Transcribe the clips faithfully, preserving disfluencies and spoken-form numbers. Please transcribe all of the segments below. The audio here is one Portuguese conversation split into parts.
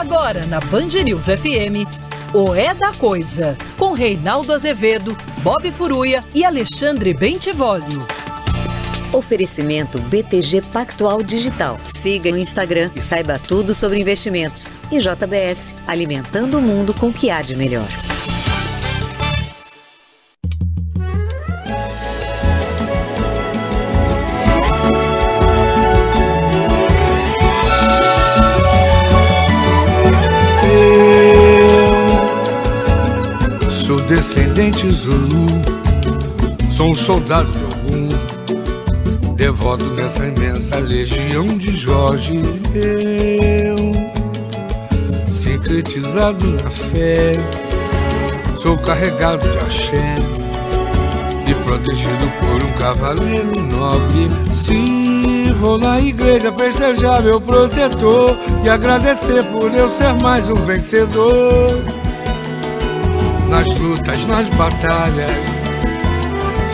Agora na Band News F M, o É da Coisa, com Reinaldo Azevedo, Bob Furuia e Alexandre Bentivolio. Oferecimento B T G Pactual Digital. Siga no Instagram e saiba tudo sobre investimentos. E J B S, alimentando o mundo com o que há de melhor. Descendente Zulu, sou um soldado de Ogum, devoto nessa imensa legião de Jorge. Eu, sincretizado na fé, sou carregado de axé e protegido por um cavaleiro nobre. Sim, vou na igreja festejar meu protetor e agradecer por eu ser mais um vencedor. Nas lutas, nas batalhas,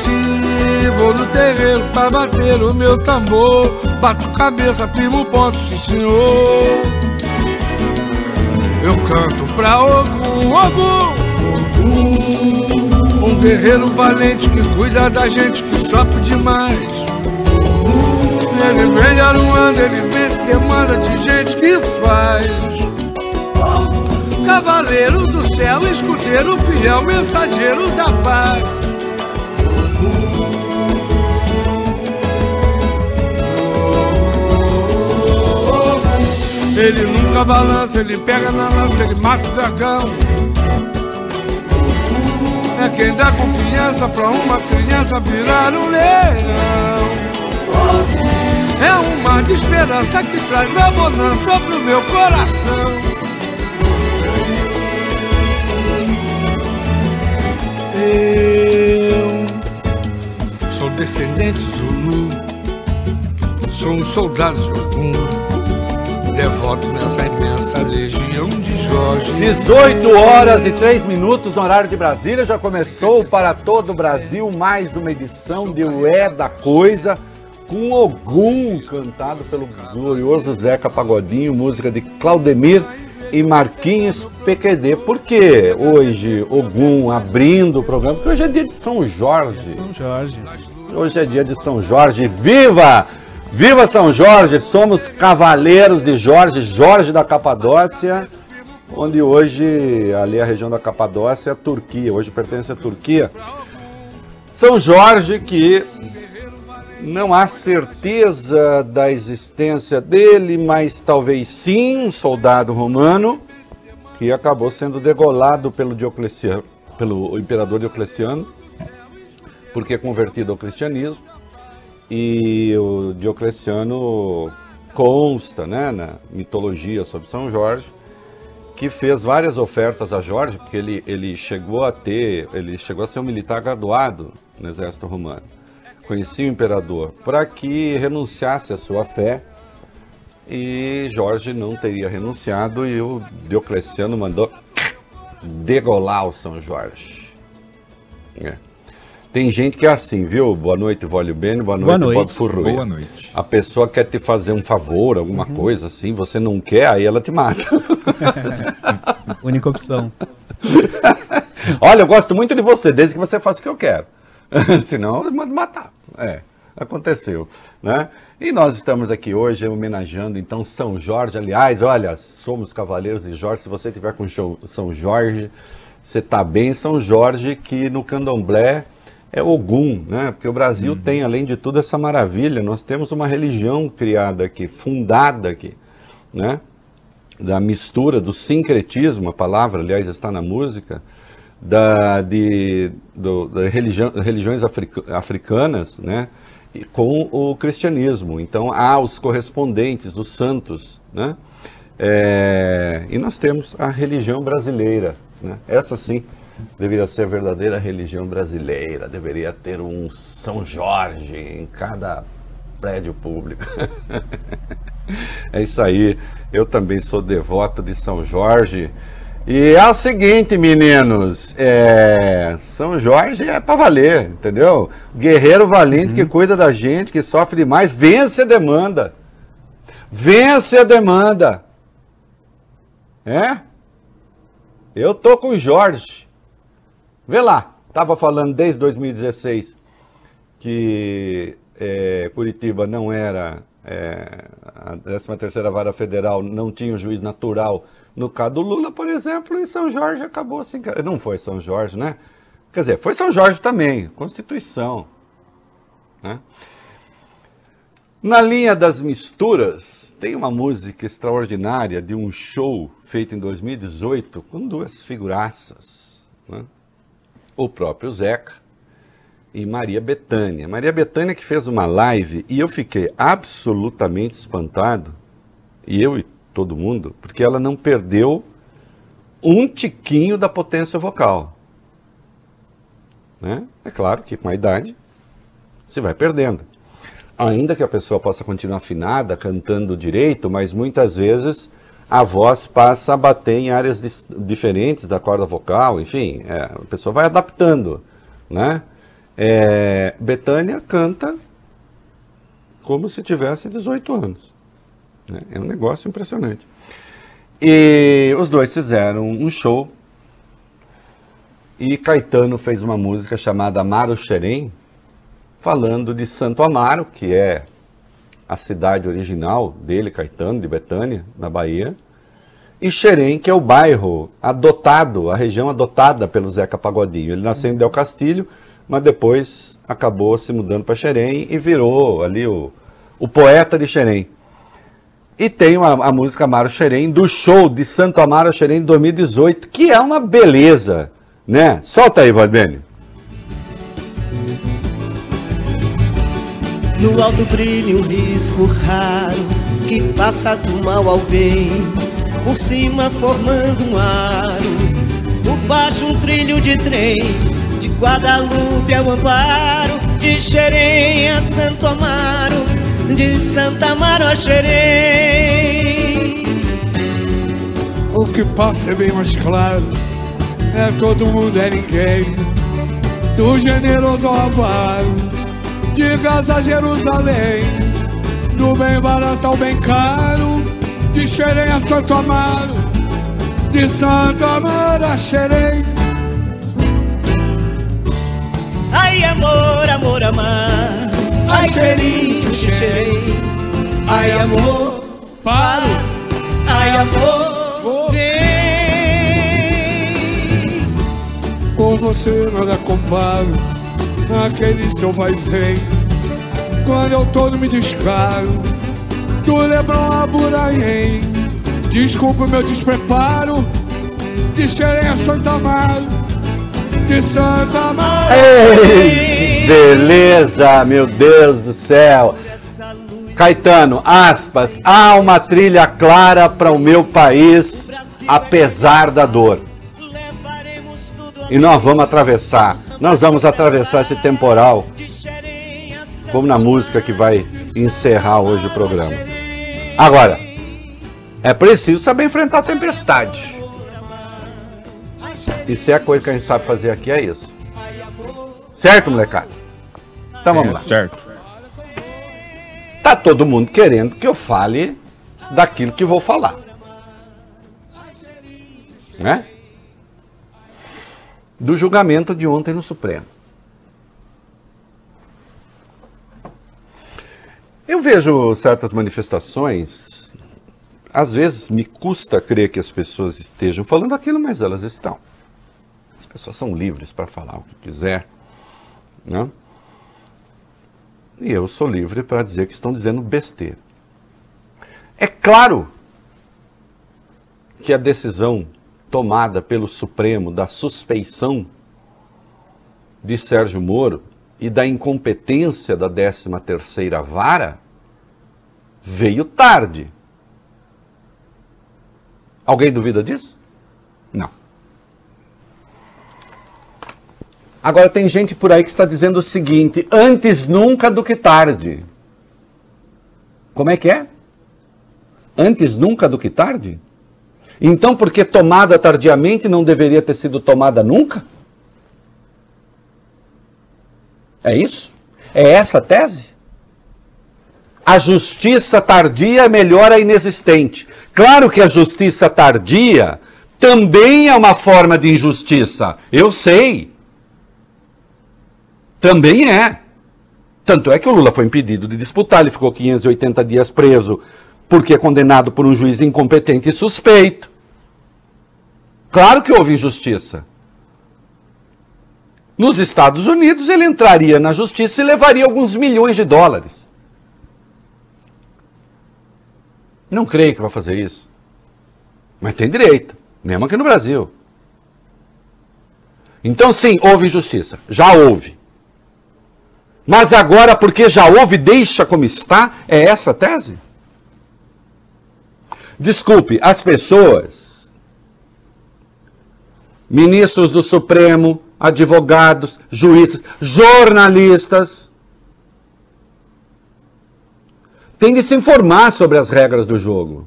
sim, vou no terreiro pra bater o meu tambor. Bato cabeça, firmo pontos, senhor. Eu canto pra Ogum, Ogum, Ogum, um guerreiro valente que cuida da gente que sofre demais. Ogum, ele vem de Aruanda, ele vence demanda de gente que faz. Cavaleiro do céu, escudeiro fiel, mensageiro da paz. Ele nunca balança, ele pega na lança, ele mata o dragão. É quem dá confiança pra uma criança virar um leão. É um mar de esperança que traz a bonança pro meu coração. Eu sou descendente Zulu, sou um soldado de Ogum, devoto nessa imensa legião de Jorge. dezoito horas e três minutos, no horário de Brasília, já começou para todo o Brasil mais uma edição de O É da Coisa, com Ogum, cantado pelo glorioso Zeca Pagodinho, música de Claudemir e Marquinhos P Q D. Por que hoje Ogum abrindo o programa? Porque hoje é dia de São Jorge. São Jorge. Hoje é dia de São Jorge. Viva! Viva São Jorge! Somos cavaleiros de Jorge, Jorge da Capadócia, onde hoje, ali a região da Capadócia, é a Turquia. Hoje pertence à Turquia. São Jorge, que não há certeza da existência dele, mas talvez sim um soldado romano que acabou sendo degolado pelo Diocleciano, pelo imperador Diocleciano, porque convertido ao cristianismo. E o Diocleciano consta, né, na mitologia sobre São Jorge, que fez várias ofertas a Jorge, porque ele, ele chegou a ter, ele chegou a ser um militar graduado no exército romano. Conhecia o imperador, para que renunciasse à sua fé, e Jorge não teria renunciado, e o Diocleciano mandou degolar o São Jorge. É. Tem gente que é assim, viu? Boa noite, Vólio Bene, boa noite, boa noite. Bob Furruia. Boa noite. A pessoa quer te fazer um favor, alguma uhum. coisa assim, você não quer, aí ela te mata. Única opção. Olha, eu gosto muito de você, desde que você faça o que eu quero. Senão, eu mando matar. É, aconteceu, né? E nós estamos aqui hoje homenageando, então, São Jorge. Aliás, olha, somos cavaleiros de Jorge. Se você estiver com São Jorge, você está bem. São Jorge, que no candomblé é Ogum, né? Porque o Brasil uhum. tem, além de tudo, essa maravilha. Nós temos uma religião criada aqui, fundada aqui, né? Da mistura, do sincretismo, a palavra, aliás, está na música, da, de, do, da religião, religiões africanas, né, com o cristianismo. Então, há os correspondentes, os santos, né, é, e nós temos a religião brasileira, né, essa sim deveria ser a verdadeira religião brasileira, deveria ter um São Jorge em cada prédio público. É isso aí, eu também sou devoto de São Jorge. E é o seguinte, meninos, é... São Jorge é pra valer, entendeu? Guerreiro valente uhum. que cuida da gente, que sofre demais, vence a demanda. Vence a demanda. É? Eu tô com o Jorge. Vê lá, tava falando desde dois mil e dezesseis que é, Curitiba não era... É, a décima terceira Vara Federal não tinha um juiz natural no caso do Lula, por exemplo, e São Jorge acabou assim. Não foi São Jorge, né? Quer dizer, foi São Jorge também, Constituição. Né? Na linha das misturas, tem uma música extraordinária de um show feito em dois mil e dezoito com duas figuraças. Né? O próprio Zeca e Maria Bethânia. Maria Bethânia que fez uma live e eu fiquei absolutamente espantado, e eu e todo mundo, porque ela não perdeu um tiquinho da potência vocal. Né? É claro que com a idade se vai perdendo. Ainda que a pessoa possa continuar afinada, cantando direito, mas muitas vezes a voz passa a bater em áreas diferentes da corda vocal, enfim, é, a pessoa vai adaptando, né? É, Bethânia canta como se tivesse dezoito anos, né? É um negócio impressionante. E os dois fizeram um show e Caetano fez uma música chamada Amaro Xerém, falando de Santo Amaro, que é a cidade original dele, Caetano, de Bethânia, na Bahia, e Xerém, que é o bairro adotado, a região adotada pelo Zeca Pagodinho. Ele nasceu em Del Castilho, mas depois acabou se mudando para Xerém e virou ali o, o poeta de Xerém. E tem uma, a música Amaro Xerém, do show de Santo Amaro Xerém de dois mil e dezoito, que é uma beleza, né? Solta aí, Valbeni. No alto brilha um risco raro que passa do mal ao bem, por cima formando um aro, por baixo um trilho de trem. De Guadalupe ao Amparo, de Xerém a Santo Amaro, de Santo Amaro a Xerém. O que passa é bem mais claro, é todo mundo, é ninguém. Do generoso ao avaro, de Gaza a Jerusalém, do bem barato ao bem caro, de Xerém a Santo Amaro, de Santo Amaro a Xerém. Ai, amor, amor, amar. Ai, Xerém, Xerém. Ai, amor, paro. Ai, amor, vou. Vem. Com você nada comparo, aquele seu vai e vem. Quando eu todo me descaro, do Leblon a Buraim. Desculpa o meu despreparo, de Xerém a Santo Amaro, de Santo Amaro. Ei, beleza, meu Deus do céu. Caetano, aspas, há uma trilha clara para o meu país, apesar da dor. E nós vamos atravessar, nós vamos atravessar esse temporal, como na música que vai encerrar hoje o programa. Agora, é preciso saber enfrentar a tempestade. E se é a coisa que a gente sabe fazer aqui, é isso. Certo, molecada? Então vamos é, lá. Certo. Tá todo mundo querendo que eu fale daquilo que vou falar. Né? Do julgamento de ontem no Supremo. Eu vejo certas manifestações, às vezes me custa crer que as pessoas estejam falando aquilo, mas elas estão. As pessoas são livres para falar o que quiser, né? E eu sou livre para dizer que estão dizendo besteira. É claro que a decisão tomada pelo Supremo da suspeição de Sérgio Moro e da incompetência da décima terceira Vara veio tarde. Alguém duvida disso? Não. Agora, tem gente por aí que está dizendo o seguinte, antes nunca do que tarde. Como é que é? Antes nunca do que tarde? Então, porque tomada tardiamente não deveria ter sido tomada nunca? É isso? É essa a tese? a justiça tardia é melhor a inexistente. Claro que a justiça tardia também é uma forma de injustiça. Eu sei. Também é. Tanto é que o Lula foi impedido de disputar, ele ficou quinhentos e oitenta dias preso, porque é condenado por um juiz incompetente e suspeito. Claro que houve injustiça. Nos Estados Unidos, ele entraria na justiça e levaria alguns milhões de dólares. Não creio que vai fazer isso. Mas tem direito, mesmo aqui no Brasil. Então, sim, houve injustiça. Já houve. Mas agora, porque já houve, deixa como está? É essa a tese? Desculpe, as pessoas, ministros do Supremo, advogados, juízes, jornalistas, têm de se informar sobre as regras do jogo.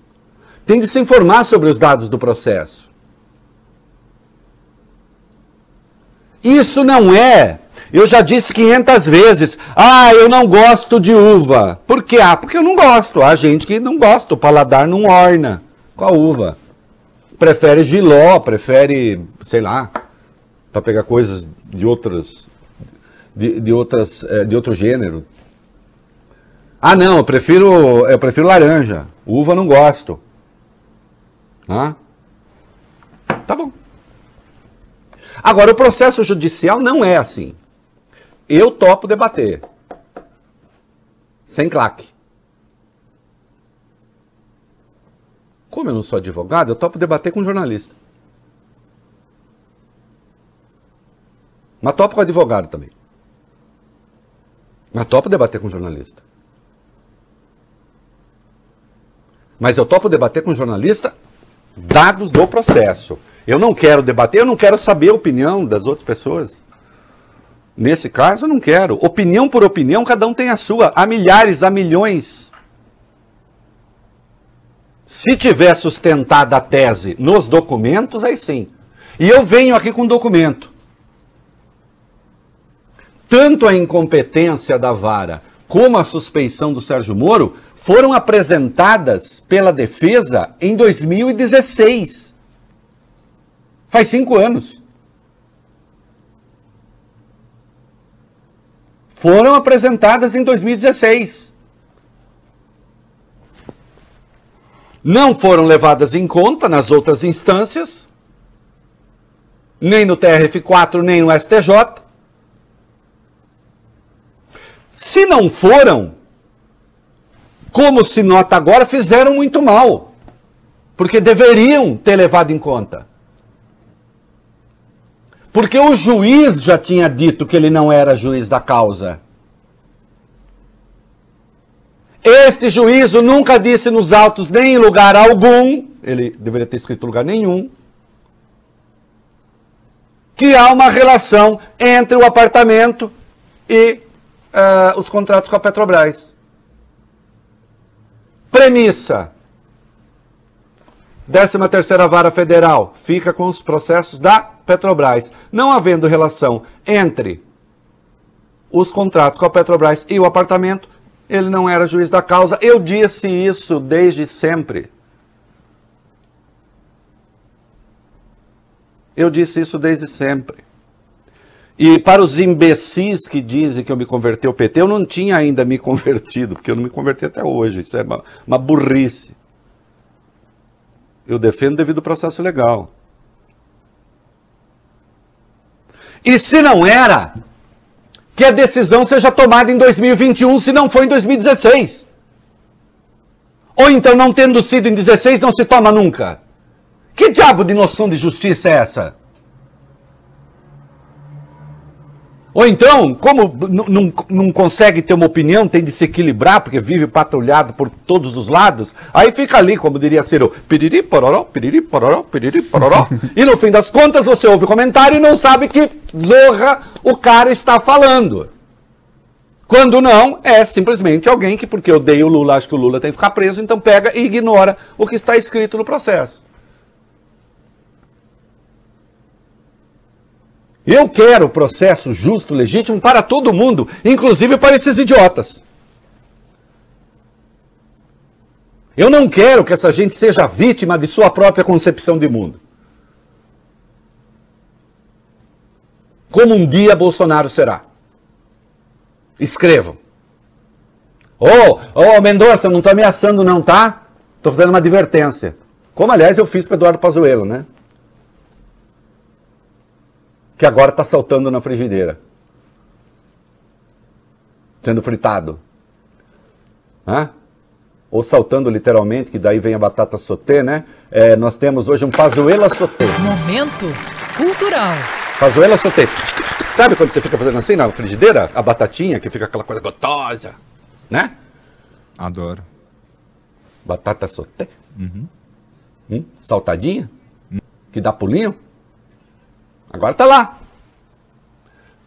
Têm de se informar sobre os dados do processo. Isso não é... Eu já disse quinhentas vezes, ah, eu não gosto de uva. Por quê? Ah, porque eu não gosto. Há gente que não gosta, o paladar não orna com a uva. Prefere giló, prefere, sei lá, para pegar coisas de outros, de, de, outras, de outro gênero. Ah, não, eu prefiro, eu prefiro laranja. Uva não gosto. Ah, tá bom. Agora, o processo judicial não é assim. Eu topo debater. Sem claque. Como eu não sou advogado, eu topo debater com um jornalista. Mas topo com advogado também. Mas topo debater com um jornalista. Mas eu topo debater com um jornalista dados do processo. Eu não quero debater, eu não quero saber a opinião das outras pessoas. Nesse caso, eu não quero. Opinião por opinião, cada um tem a sua. Há milhares, há milhões. Se tiver sustentada a tese nos documentos, aí sim. E eu venho aqui com documento. Tanto a incompetência da vara como a suspeição do Sérgio Moro foram apresentadas pela defesa em dois mil e dezesseis. Faz cinco anos. Foram apresentadas em dois mil e dezesseis. Não foram levadas em conta nas outras instâncias, nem no T R F quatro, nem no S T J. Se não foram, como se nota agora, fizeram muito mal, porque deveriam ter levado em conta. Porque o juiz já tinha dito que ele não era juiz da causa. Este juízo nunca disse nos autos nem em lugar algum, ele deveria ter escrito lugar nenhum, que há uma relação entre o apartamento e uh, os contratos com a Petrobras. Premissa. décima terceira Vara Federal fica com os processos da Petrobras. Não havendo relação entre os contratos com a Petrobras e o apartamento, ele não era juiz da causa. Eu disse isso desde sempre. Eu disse isso desde sempre. E para os imbecis que dizem que eu me converti ao P T, eu não tinha ainda me convertido, porque eu não me converti até hoje. Isso é uma, uma burrice. Eu defendo devido ao processo legal. E se não era, que a decisão seja tomada em dois mil e vinte e um, se não foi em dois mil e dezesseis. Ou então, não tendo sido em dois mil e dezesseis, não se toma nunca. Que diabo de noção de justiça é essa? Ou então, como não, não consegue ter uma opinião, tem de se equilibrar, porque vive patrulhado por todos os lados, aí fica ali, como diria Ciro, piriri, pororó, piriri, pororó, piriri, pororó, e no fim das contas você ouve o comentário e não sabe que zorra o cara está falando. Quando não, é simplesmente alguém que, porque odeia o Lula, acha que o Lula tem que ficar preso, então pega e ignora o que está escrito no processo. Eu quero processo justo, legítimo para todo mundo, inclusive para esses idiotas. Eu não quero que essa gente seja vítima de sua própria concepção de mundo. Como um dia Bolsonaro será. Escrevam. Ô, oh, oh, Mendonça, não está ameaçando não, tá? Estou fazendo uma advertência. Como, aliás, eu fiz para Eduardo Pazuello, né? Que agora está saltando na frigideira. Sendo fritado. Hã? Ou saltando literalmente, que daí vem a batata sauté, né? É, nós temos hoje um Pazuello sauté. Momento cultural. Pazuello sauté. Sabe quando você fica fazendo assim na frigideira? A batatinha, que fica aquela coisa gostosa, né? Adoro. Batata sauté. Uhum. Hum? Saltadinha. Uhum. Que dá pulinho. Agora tá lá.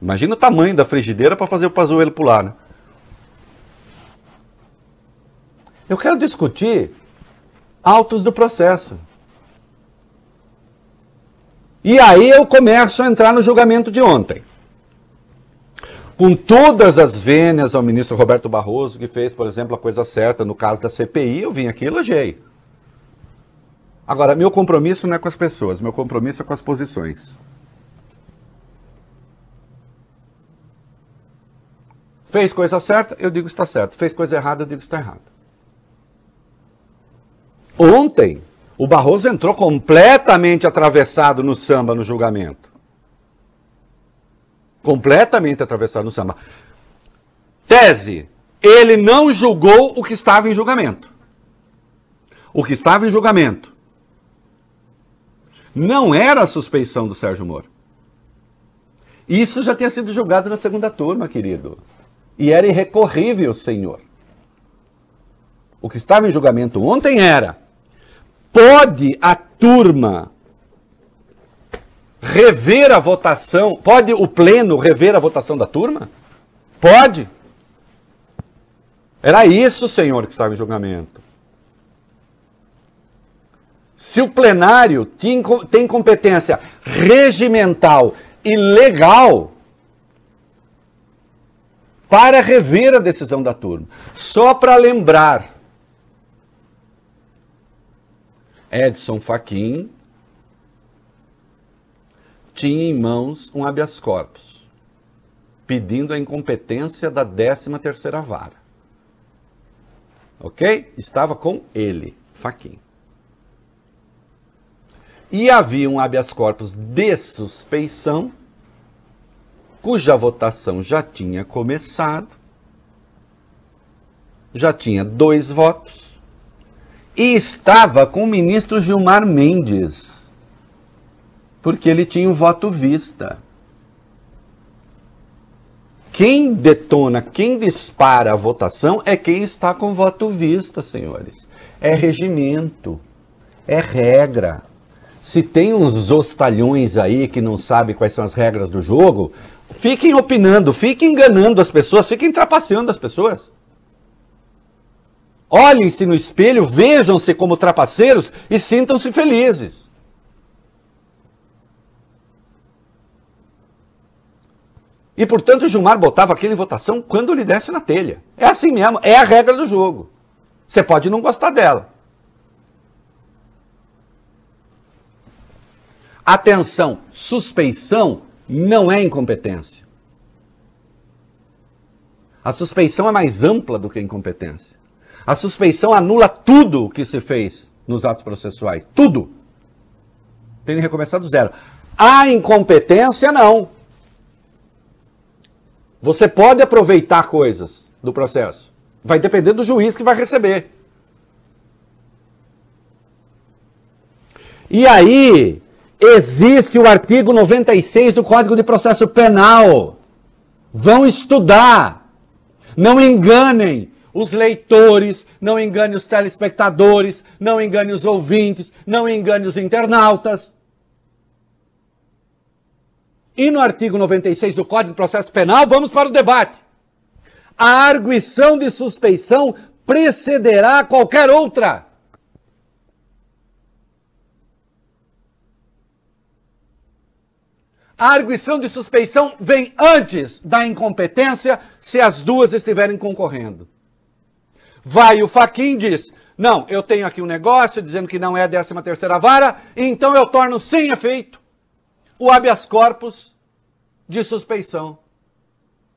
Imagina o tamanho da frigideira para fazer o Pazuello pular, né? Eu quero discutir autos do processo. E aí eu começo a entrar no julgamento de ontem. Com todas as vênias ao ministro Roberto Barroso, que fez, por exemplo, a coisa certa no caso da C P I, eu vim aqui e elogiei. Agora, meu compromisso não é com as pessoas, meu compromisso é com as posições. Fez coisa certa, eu digo está certo. Fez coisa errada, eu digo está errado. Ontem, o Barroso entrou completamente atravessado no samba no julgamento. Completamente atravessado no samba. Tese, ele não julgou o que estava em julgamento. O que estava em julgamento não era a suspeição do Sérgio Moro. Isso já tinha sido julgado na segunda turma, querido. E era irrecorrível, senhor. O que estava em julgamento ontem era: pode a turma rever a votação, pode o pleno rever a votação da turma? Pode. Era isso, senhor, que estava em julgamento. Se o plenário tem competência regimental e legal para rever a decisão da turma, só para lembrar, Edson Fachin tinha em mãos um habeas corpus, pedindo a incompetência da décima terceira Vara. Ok? Estava com ele, Fachin. E havia um habeas corpus de suspeição, cuja votação já tinha começado, já tinha dois votos, e estava com o ministro Gilmar Mendes, porque ele tinha um voto vista. Quem detona, quem dispara a votação é quem está com voto vista, senhores. É regimento, é regra. Se tem uns zostalhões aí que não sabem quais são as regras do jogo, fiquem opinando, fiquem enganando as pessoas, fiquem trapaceando as pessoas. Olhem-se no espelho, vejam-se como trapaceiros e sintam-se felizes. E, portanto, Gilmar botava aquilo em votação quando lhe desse na telha. É assim mesmo, é a regra do jogo. Você pode não gostar dela. Atenção, suspeição não é incompetência. A suspeição é mais ampla do que a incompetência. A suspeição anula tudo o que se fez nos atos processuais. Tudo. Tem que recomeçar do zero. A incompetência, não. Você pode aproveitar coisas do processo. Vai depender do juiz que vai receber. E aí, existe o artigo noventa e seis do Código de Processo Penal. Vão estudar. Não enganem os leitores, não engane os telespectadores, não engane os ouvintes, não engane os internautas. E no artigo noventa e seis do Código de Processo Penal, vamos para o debate. A arguição de suspeição precederá qualquer outra. A arguição de suspeição vem antes da incompetência, se as duas estiverem concorrendo. Vai o Fachin e diz, Não, eu tenho aqui um negócio dizendo que não é a décima terceira vara, então eu torno sem efeito o habeas corpus de suspeição.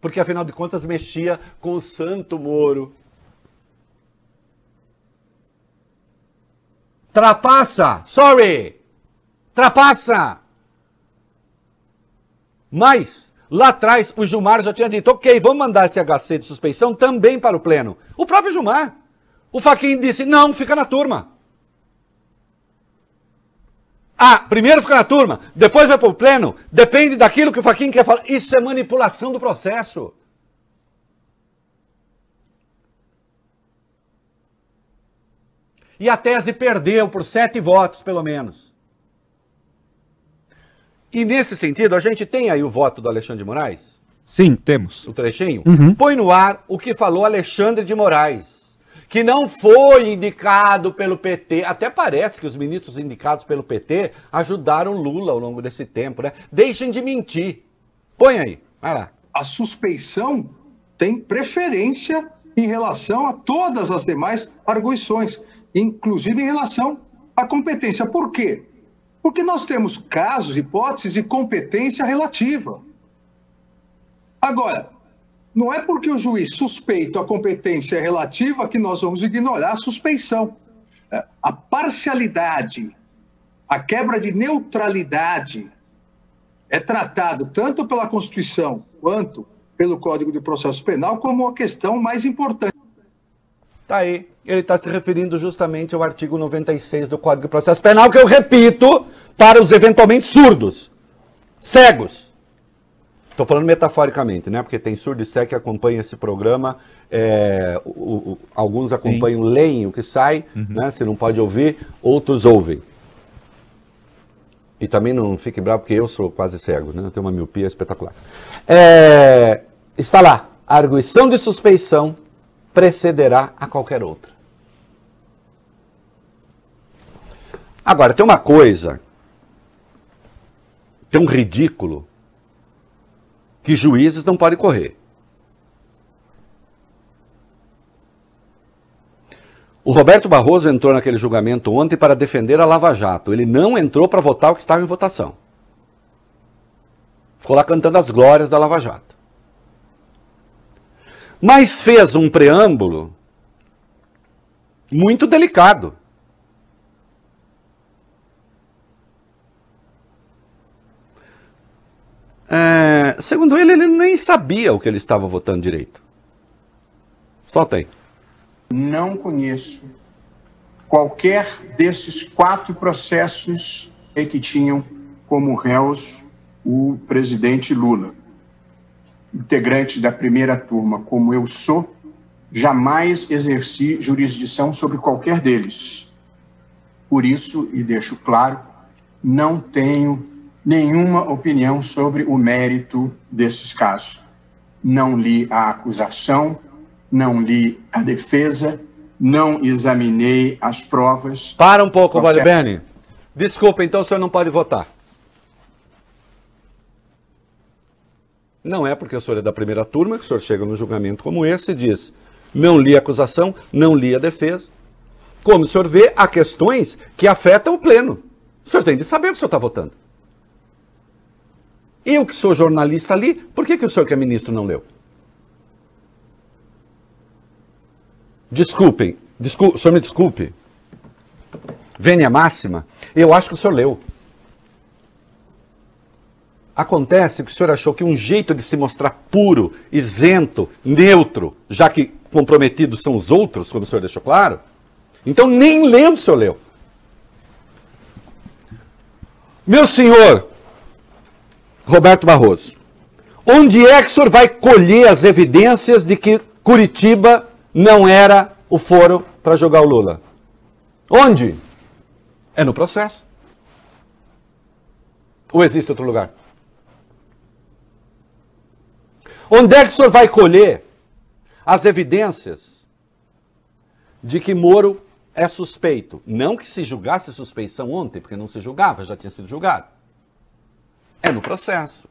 Porque, afinal de contas, mexia com o Santo Moro. Trapaça! Sorry! Trapaça! Mas, lá atrás, o Gilmar já tinha dito, ok, vamos mandar esse H C de suspeição também para o Pleno. O próprio Gilmar. O Fachin disse, não, fica na turma. Ah, primeiro fica na turma, depois vai para o Pleno, depende daquilo que o Fachin quer falar. Isso é manipulação do processo. E a tese perdeu por sete votos, pelo menos. E nesse sentido, a gente tem aí o voto do Alexandre de Moraes? Sim, temos. O trechinho? Uhum. Põe no ar o que falou Alexandre de Moraes, que não foi indicado pelo P T. Até parece que os ministros indicados pelo P T ajudaram Lula ao longo desse tempo, né? Deixem de mentir. Põe aí, vai lá. A suspeição tem preferência em relação a todas as demais arguições, inclusive em relação à competência. Por quê? Porque nós temos casos, hipóteses de competência relativa. Agora, não é porque o juiz suspeita a competência relativa que nós vamos ignorar a suspeição. A parcialidade, a quebra de neutralidade é tratado tanto pela Constituição quanto pelo Código de Processo Penal como a questão mais importante. Tá aí. Ele está se referindo justamente ao artigo noventa e seis do Código de Processo Penal, que eu repito para os eventualmente surdos, cegos. Estou falando metaforicamente, né? Porque tem surdo e cego que acompanha esse programa. É, o, o, alguns acompanham, sim, leem o que sai, uhum, né? Você não pode ouvir, outros ouvem. E também não fique bravo, porque eu sou quase cego, né? Eu tenho uma miopia espetacular. É, está lá. A arguição de suspeição precederá a qualquer outra. Agora, tem uma coisa, tem um ridículo que juízes não podem correr. O Roberto Barroso entrou naquele julgamento ontem para defender a Lava Jato. Ele não entrou para votar o que estava em votação. Ficou lá cantando as glórias da Lava Jato. Mas fez um preâmbulo muito delicado. É, segundo ele, ele nem sabia o que ele estava votando direito. Solta aí. Não conheço qualquer desses quatro processos que tinham como réus o presidente Lula. Integrante da primeira turma, como eu sou, jamais exerci jurisdição sobre qualquer deles. Por isso, e deixo claro, não tenho nenhuma opinião sobre o mérito desses casos. Não li a acusação, não li a defesa, não examinei as provas. Para um pouco, Valdebene. Desculpa, então o senhor não pode votar. Não é porque o senhor é da primeira turma que o senhor chega num julgamento como esse e diz, não li a acusação, não li a defesa. Como o senhor vê, há questões que afetam o pleno. O senhor tem de saber o que o senhor está votando. Eu que sou jornalista ali, por que, que o senhor que é ministro não leu? Desculpem, descul- o senhor me desculpe. Vênia máxima, eu acho que o senhor leu. Acontece que o senhor achou que um jeito de se mostrar puro, isento, neutro, já que comprometidos são os outros, como o senhor deixou claro, então nem leu o senhor leu. Meu senhor Roberto Barroso, onde é que o senhor vai colher as evidências de que Curitiba não era o foro para jogar o Lula? Onde? É no processo. Ou existe outro lugar? Onde é que o senhor vai colher as evidências de que Moro é suspeito? Não que se julgasse suspeição ontem, porque não se julgava, já tinha sido julgado. É no processo.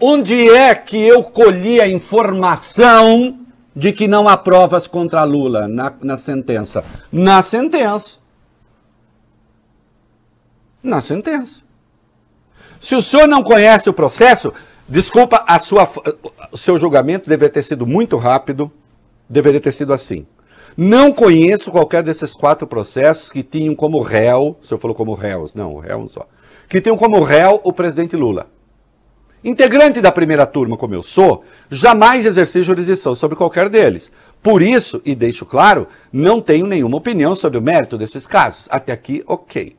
Onde é que eu colhi a informação de que não há provas contra Lula na, na sentença? Na sentença. Na sentença. Se o senhor não conhece o processo, desculpa, a sua, o seu julgamento deveria ter sido muito rápido, deveria ter sido assim. Não conheço qualquer desses quatro processos que tinham como réu, o senhor falou como réus, não, réu só, que tinham como réu o presidente Lula. Integrante da primeira turma, como eu sou, jamais exerci jurisdição sobre qualquer deles. Por isso, e deixo claro, não tenho nenhuma opinião sobre o mérito desses casos. Até aqui, ok.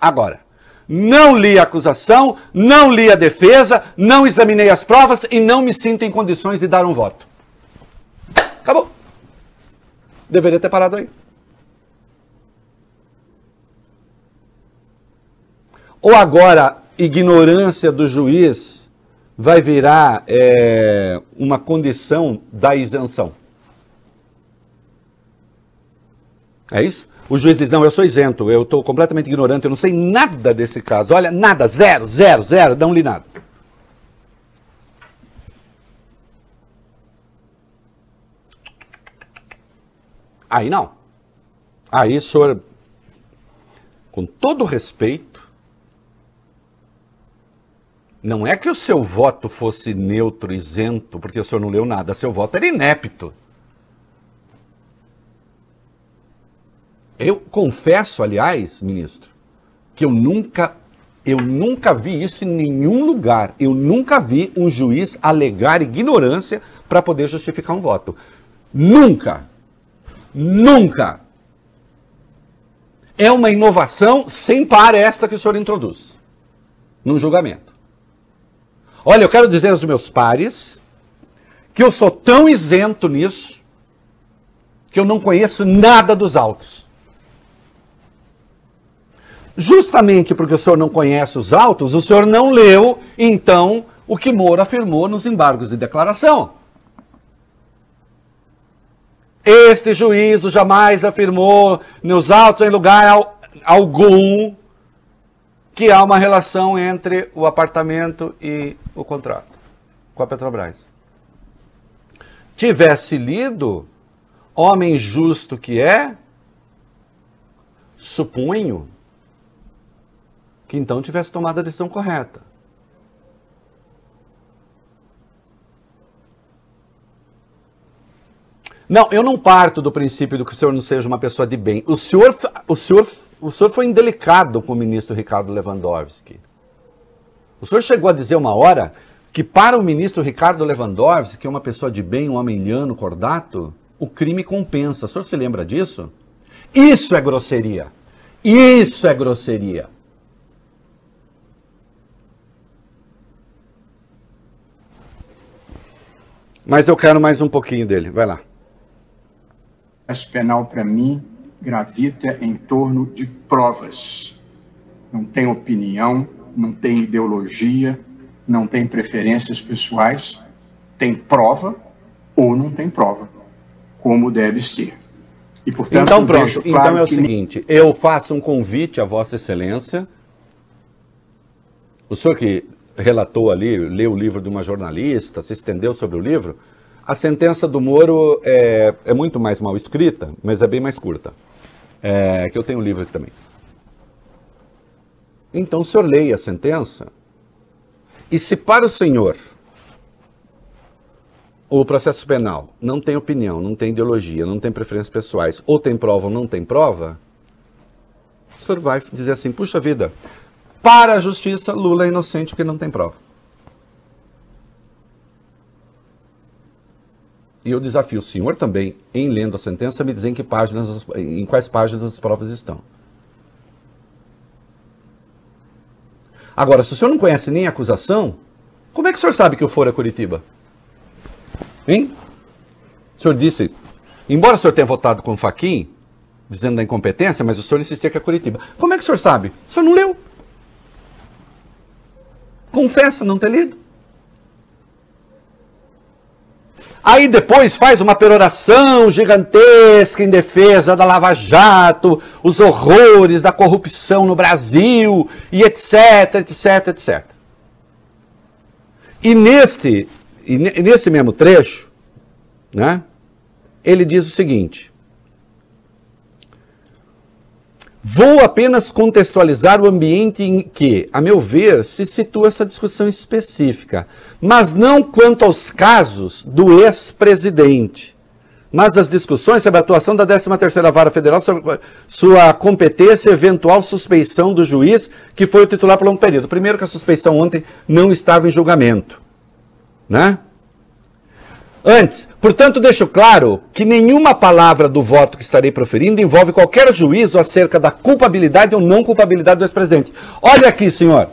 Agora, não li a acusação, não li a defesa, não examinei as provas e não me sinto em condições de dar um voto. Acabou. Deveria ter parado aí. Ou agora, ignorância do juiz vai virar é, uma condição da isenção. É isso? O juiz diz, não, eu sou isento, eu estou completamente ignorante, eu não sei nada desse caso. Olha, nada, zero, zero, zero, não li nada. Aí não. Aí, senhor, com todo respeito, não é que o seu voto fosse neutro, isento, porque o senhor não leu nada. Seu voto era inepto. Eu confesso, aliás, ministro, que eu nunca, eu nunca vi isso em nenhum lugar. Eu nunca vi um juiz alegar ignorância para poder justificar um voto. Nunca. Nunca! É uma inovação sem par esta que o senhor introduz num julgamento. Olha, eu quero dizer aos meus pares que eu sou tão isento nisso que eu não conheço nada dos autos. Justamente porque o senhor não conhece os autos, o senhor não leu, então, o que Moro afirmou nos embargos de declaração. Este juízo jamais afirmou nos autos em lugar algum que há uma relação entre o apartamento e o contrato com a Petrobras. Tivesse lido, homem justo que é, suponho que então tivesse tomado a decisão correta. Não, eu não parto do princípio de que o senhor não seja uma pessoa de bem. O senhor, o senhor, o senhor foi indelicado com o ministro Ricardo Lewandowski. O senhor chegou a dizer uma hora que para o ministro Ricardo Lewandowski, que é uma pessoa de bem, um homem llano, cordato, o crime compensa. O senhor se lembra disso? Isso é grosseria. Isso é grosseria. Mas eu quero mais um pouquinho dele. Vai lá. O processo penal, para mim, gravita em torno de provas. Não tem opinião, não tem ideologia, não tem preferências pessoais. Tem prova ou não tem prova, como deve ser. E, portanto, então, pronto. Claro então é o que... seguinte, eu faço um convite a Vossa Excelência. O senhor que relatou ali, leu o livro de uma jornalista, se estendeu sobre o livro... A sentença do Moro é, é muito mais mal escrita, mas é bem mais curta. É, que eu tenho um livro aqui também. Então, o senhor leia a sentença, e se para o senhor o processo penal não tem opinião, não tem ideologia, não tem preferências pessoais, ou tem prova ou não tem prova, o senhor vai dizer assim, puxa vida, para a justiça, Lula é inocente porque não tem prova. E eu desafio o senhor também, em lendo a sentença, me dizer em, que páginas, em quais páginas as provas estão. Agora, se o senhor não conhece nem a acusação, como é que o senhor sabe que eu for a Curitiba? Hein? O senhor disse, embora o senhor tenha votado com o Fachin, dizendo da incompetência, mas o senhor insistia que é Curitiba. Como é que o senhor sabe? O senhor não leu. Confessa não ter lido. Aí depois faz uma peroração gigantesca em defesa da Lava Jato, os horrores da corrupção no Brasil, e etc, etc, et cetera. E neste, e nesse mesmo trecho, né? Ele diz o seguinte: vou apenas contextualizar o ambiente em que, a meu ver, se situa essa discussão específica, mas não quanto aos casos do ex-presidente, mas as discussões sobre a atuação da décima terceira Vara Federal, sobre sua competência e eventual suspeição do juiz, que foi o titular por um período. Primeiro que a suspeição ontem não estava em julgamento, né? Antes, portanto, deixo claro que nenhuma palavra do voto que estarei proferindo envolve qualquer juízo acerca da culpabilidade ou não culpabilidade do ex-presidente. Olha aqui, senhor.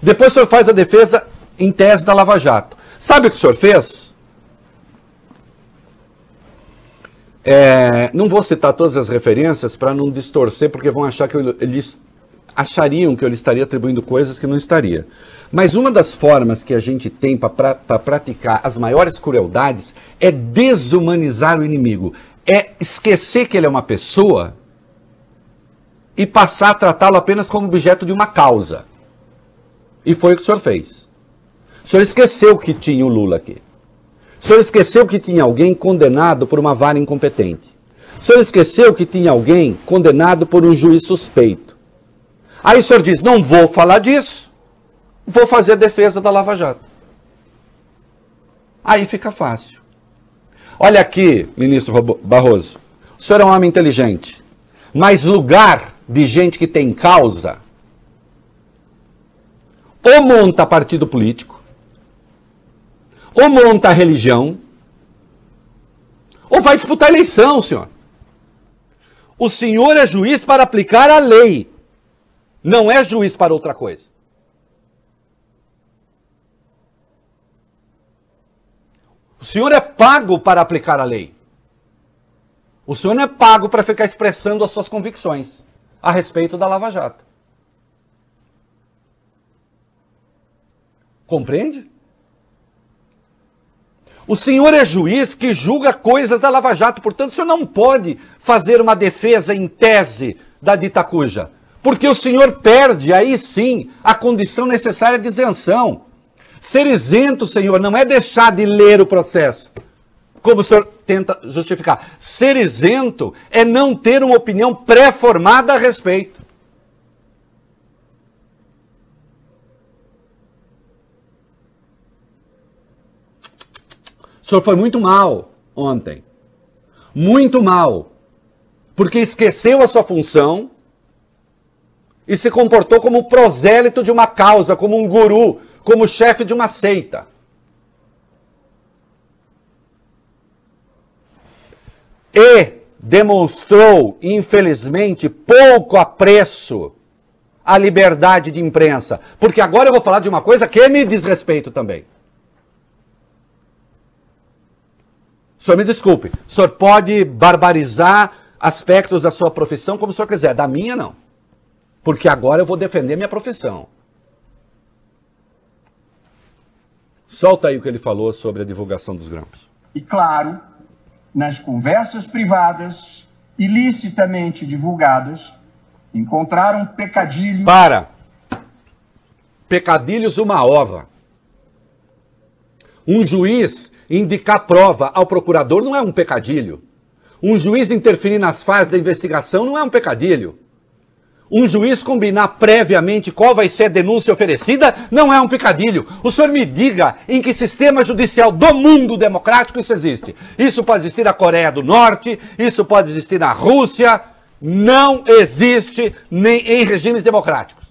Depois o senhor faz a defesa em tese da Lava Jato. Sabe o que o senhor fez? É, não vou citar todas as referências para não distorcer, porque vão achar que eu, eles achariam que eu lhe estaria atribuindo coisas que não estaria. Mas uma das formas que a gente tem para pra, pra praticar as maiores crueldades é desumanizar o inimigo. É esquecer que ele é uma pessoa e passar a tratá-lo apenas como objeto de uma causa. E foi o que o senhor fez. O senhor esqueceu que tinha o Lula aqui. O senhor esqueceu que tinha alguém condenado por uma vara incompetente. O senhor esqueceu que tinha alguém condenado por um juiz suspeito. Aí o senhor diz, não vou falar disso. Vou fazer a defesa da Lava Jato. Aí fica fácil. Olha aqui, ministro Barroso, o senhor é um homem inteligente, mas lugar de gente que tem causa, ou monta partido político, ou monta religião, ou vai disputar eleição, senhor. O senhor é juiz para aplicar a lei, não é juiz para outra coisa. O senhor é pago para aplicar a lei. O senhor não é pago para ficar expressando as suas convicções a respeito da Lava Jato. Compreende? O senhor é juiz que julga coisas da Lava Jato, portanto, o senhor não pode fazer uma defesa em tese da dita cuja, porque o senhor perde, aí sim, a condição necessária de isenção. Ser isento, senhor, não é deixar de ler o processo, como o senhor tenta justificar. Ser isento é não ter uma opinião pré-formada a respeito. O senhor foi muito mal ontem. Muito mal. Porque esqueceu a sua função e se comportou como prosélito de uma causa, como um guru, como chefe de uma seita. E demonstrou, infelizmente, pouco apreço à liberdade de imprensa. Porque agora eu vou falar de uma coisa que me diz respeito também. O senhor me desculpe, o senhor pode barbarizar aspectos da sua profissão como o senhor quiser, da minha não. Porque agora eu vou defender minha profissão. Solta aí o que ele falou sobre a divulgação dos grampos. E claro, nas conversas privadas, ilicitamente divulgadas, encontraram pecadilhos... Para! Pecadilhos uma ova. Um juiz indicar prova ao procurador não é um pecadilho. Um juiz interferir nas fases da investigação não é um pecadilho. Um juiz combinar previamente qual vai ser a denúncia oferecida não é um pecadilho. O senhor me diga em que sistema judicial do mundo democrático isso existe. Isso pode existir na Coreia do Norte, isso pode existir na Rússia. Não existe nem em regimes democráticos.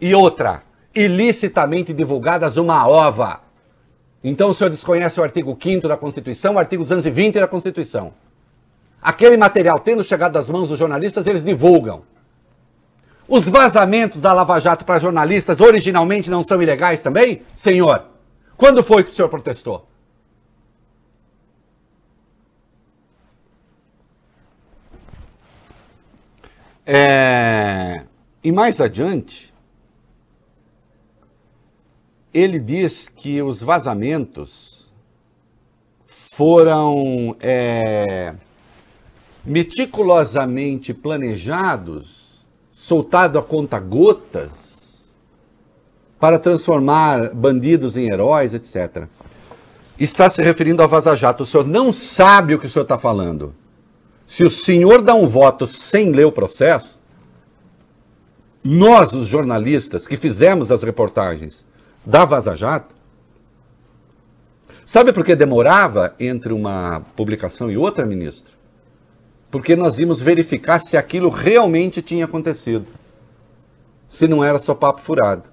E outra, ilicitamente divulgadas uma ova. Então o senhor desconhece o artigo quinto da Constituição, o artigo duzentos e vinte da Constituição. Aquele material, tendo chegado às mãos dos jornalistas, eles divulgam. Os vazamentos da Lava Jato para jornalistas originalmente não são ilegais também? Senhor, quando foi que o senhor protestou? É... E mais adiante, ele diz que os vazamentos foram... É... meticulosamente planejados, soltado a conta-gotas, para transformar bandidos em heróis, etcétera. Está se referindo a Vaza Jato. O senhor não sabe o que o senhor está falando. Se o senhor dá um voto sem ler o processo, nós, os jornalistas que fizemos as reportagens da Vaza Jato, sabe por que demorava entre uma publicação e outra, ministro? Porque nós íamos verificar se aquilo realmente tinha acontecido, se não era só papo furado.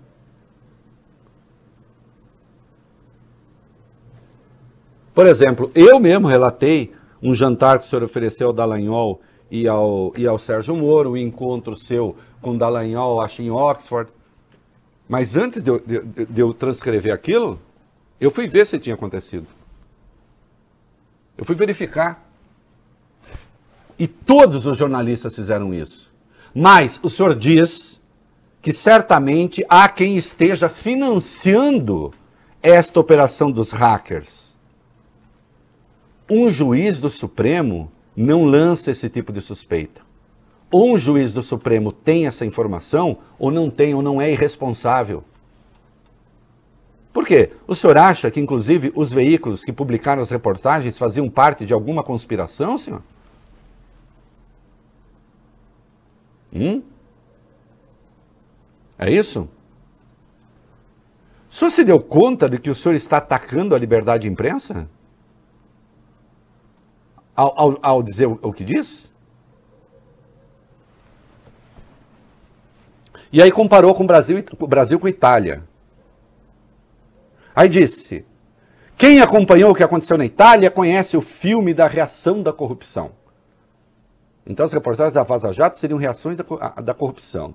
Por exemplo, eu mesmo relatei um jantar que o senhor ofereceu ao Dallagnol e ao, e ao Sérgio Moro, um encontro seu com o Dallagnol, acho, em Oxford. Mas antes de eu, de, de eu transcrever aquilo, eu fui ver se tinha acontecido. Eu fui verificar. E todos os jornalistas fizeram isso. Mas o senhor diz que certamente há quem esteja financiando esta operação dos hackers. Um juiz do Supremo não lança esse tipo de suspeita. Ou um juiz do Supremo tem essa informação, ou não tem, ou não é irresponsável. Por quê? O senhor acha que, inclusive, os veículos que publicaram as reportagens faziam parte de alguma conspiração, senhor? Hum? É isso? O senhor se deu conta de que o senhor está atacando a liberdade de imprensa? Ao, ao, ao dizer o, o que diz? E aí comparou com o Brasil, o Brasil com a Itália. Aí disse, quem acompanhou o que aconteceu na Itália conhece o filme da reação da corrupção. Então as reportagens da Vaza Jato seriam reações da, da corrupção.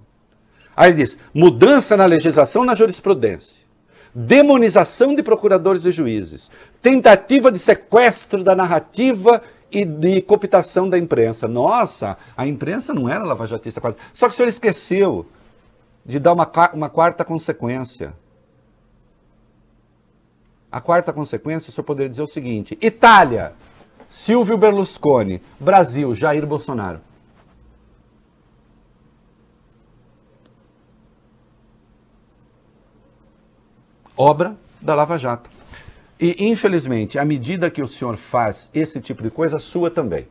Aí ele diz, mudança na legislação, na jurisprudência, demonização de procuradores e juízes, tentativa de sequestro da narrativa e de cooptação da imprensa. Nossa, a imprensa não era lavajatista quase. Só que o senhor esqueceu de dar uma, uma quarta consequência. A quarta consequência, o senhor poderia dizer o seguinte: Itália, Silvio Berlusconi; Brasil, Jair Bolsonaro. Obra da Lava Jato. E, infelizmente, à medida que o senhor faz esse tipo de coisa, sua também.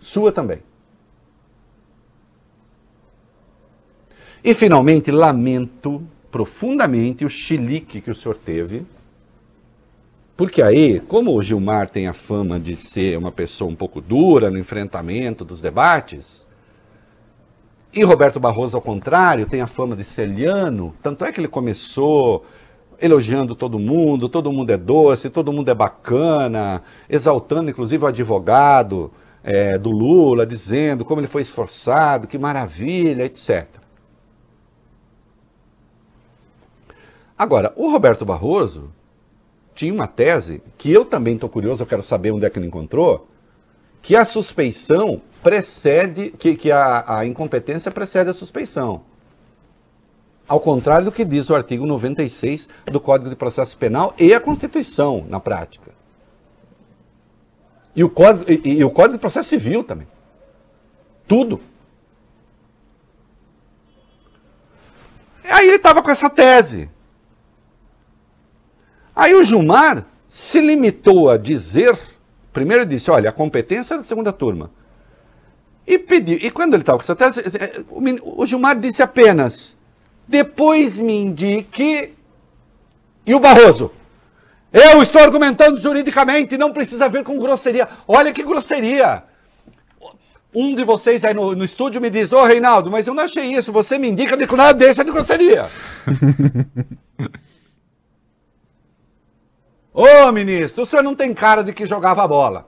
Sua também. E, finalmente, lamento profundamente o chilique que o senhor teve, porque aí, como o Gilmar tem a fama de ser uma pessoa um pouco dura no enfrentamento dos debates, e Roberto Barroso, ao contrário, tem a fama de ser liano, tanto é que ele começou elogiando todo mundo, todo mundo é doce, todo mundo é bacana, exaltando inclusive o advogado é, do Lula, dizendo como ele foi esforçado, que maravilha, etcétera. Agora, o Roberto Barroso tinha uma tese, que eu também estou curioso, eu quero saber onde é que ele encontrou, que a suspeição precede, que, que a, a incompetência precede a suspeição. Ao contrário do que diz o artigo noventa e seis do Código de Processo Penal e a Constituição, na prática. E o Código, e, e o Código de Processo Civil também. Tudo. Aí ele estava com essa tese. Aí o Gilmar se limitou a dizer, primeiro disse, olha, a competência era da segunda turma. E pediu, e quando ele estava com essa tese, o Gilmar disse apenas, depois me indique, e o Barroso, eu estou argumentando juridicamente, não precisa ver com grosseria. Olha que grosseria. Um de vocês aí no, no estúdio me diz, ô oh, Reinaldo, mas eu não achei isso, você me indica, eu digo, não, deixa de grosseria. Ô, ministro, o senhor não tem cara de que jogava a bola.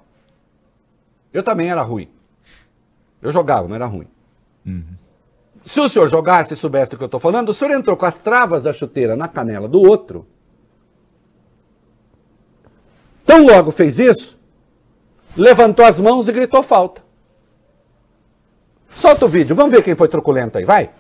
Eu também era ruim. Eu jogava, mas era ruim. Uhum. Se o senhor jogasse e soubesse o que eu estou falando, o senhor entrou com as travas da chuteira na canela do outro. Tão logo fez isso, levantou as mãos e gritou falta. Solta o vídeo, vamos ver quem foi truculento aí, vai.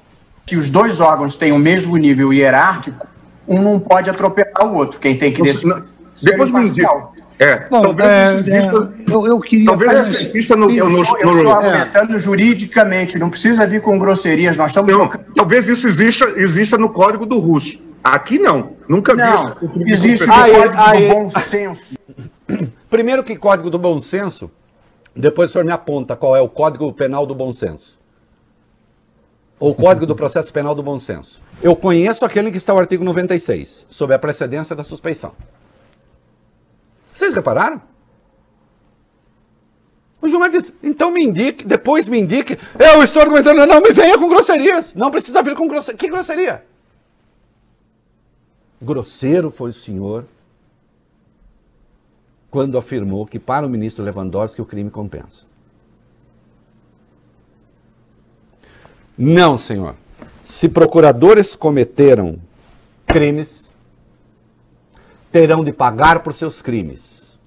Que os dois órgãos têm o mesmo nível hierárquico, um não pode atropelar o outro, quem tem que decidir. Depois me indica. É, Bom, talvez é, exista, é, eu, eu queria talvez fazer essa pista no, eu, no, no, eu estou argumentando é. juridicamente, não precisa vir com grosserias, nós estamos... Não, talvez isso exista, exista no código do russo. Aqui não, nunca não, vi isso. Existe no ah, código ah, do ah, bom ah, senso. Primeiro que código do bom senso, depois o senhor me aponta qual é o código penal do bom senso. Ou o código do processo penal do bom senso. Eu conheço aquele que está o artigo noventa e seis, sobre a precedência da suspeição. Vocês repararam? O Gilmar disse, então me indique, depois me indique. Eu estou argumentando, não me venha com grosserias. Não precisa vir com grosserias. Que grosseria? Grosseiro foi o senhor quando afirmou que para o ministro Lewandowski o crime compensa. Não, senhor. Se procuradores cometeram crimes, terão de pagar por seus crimes,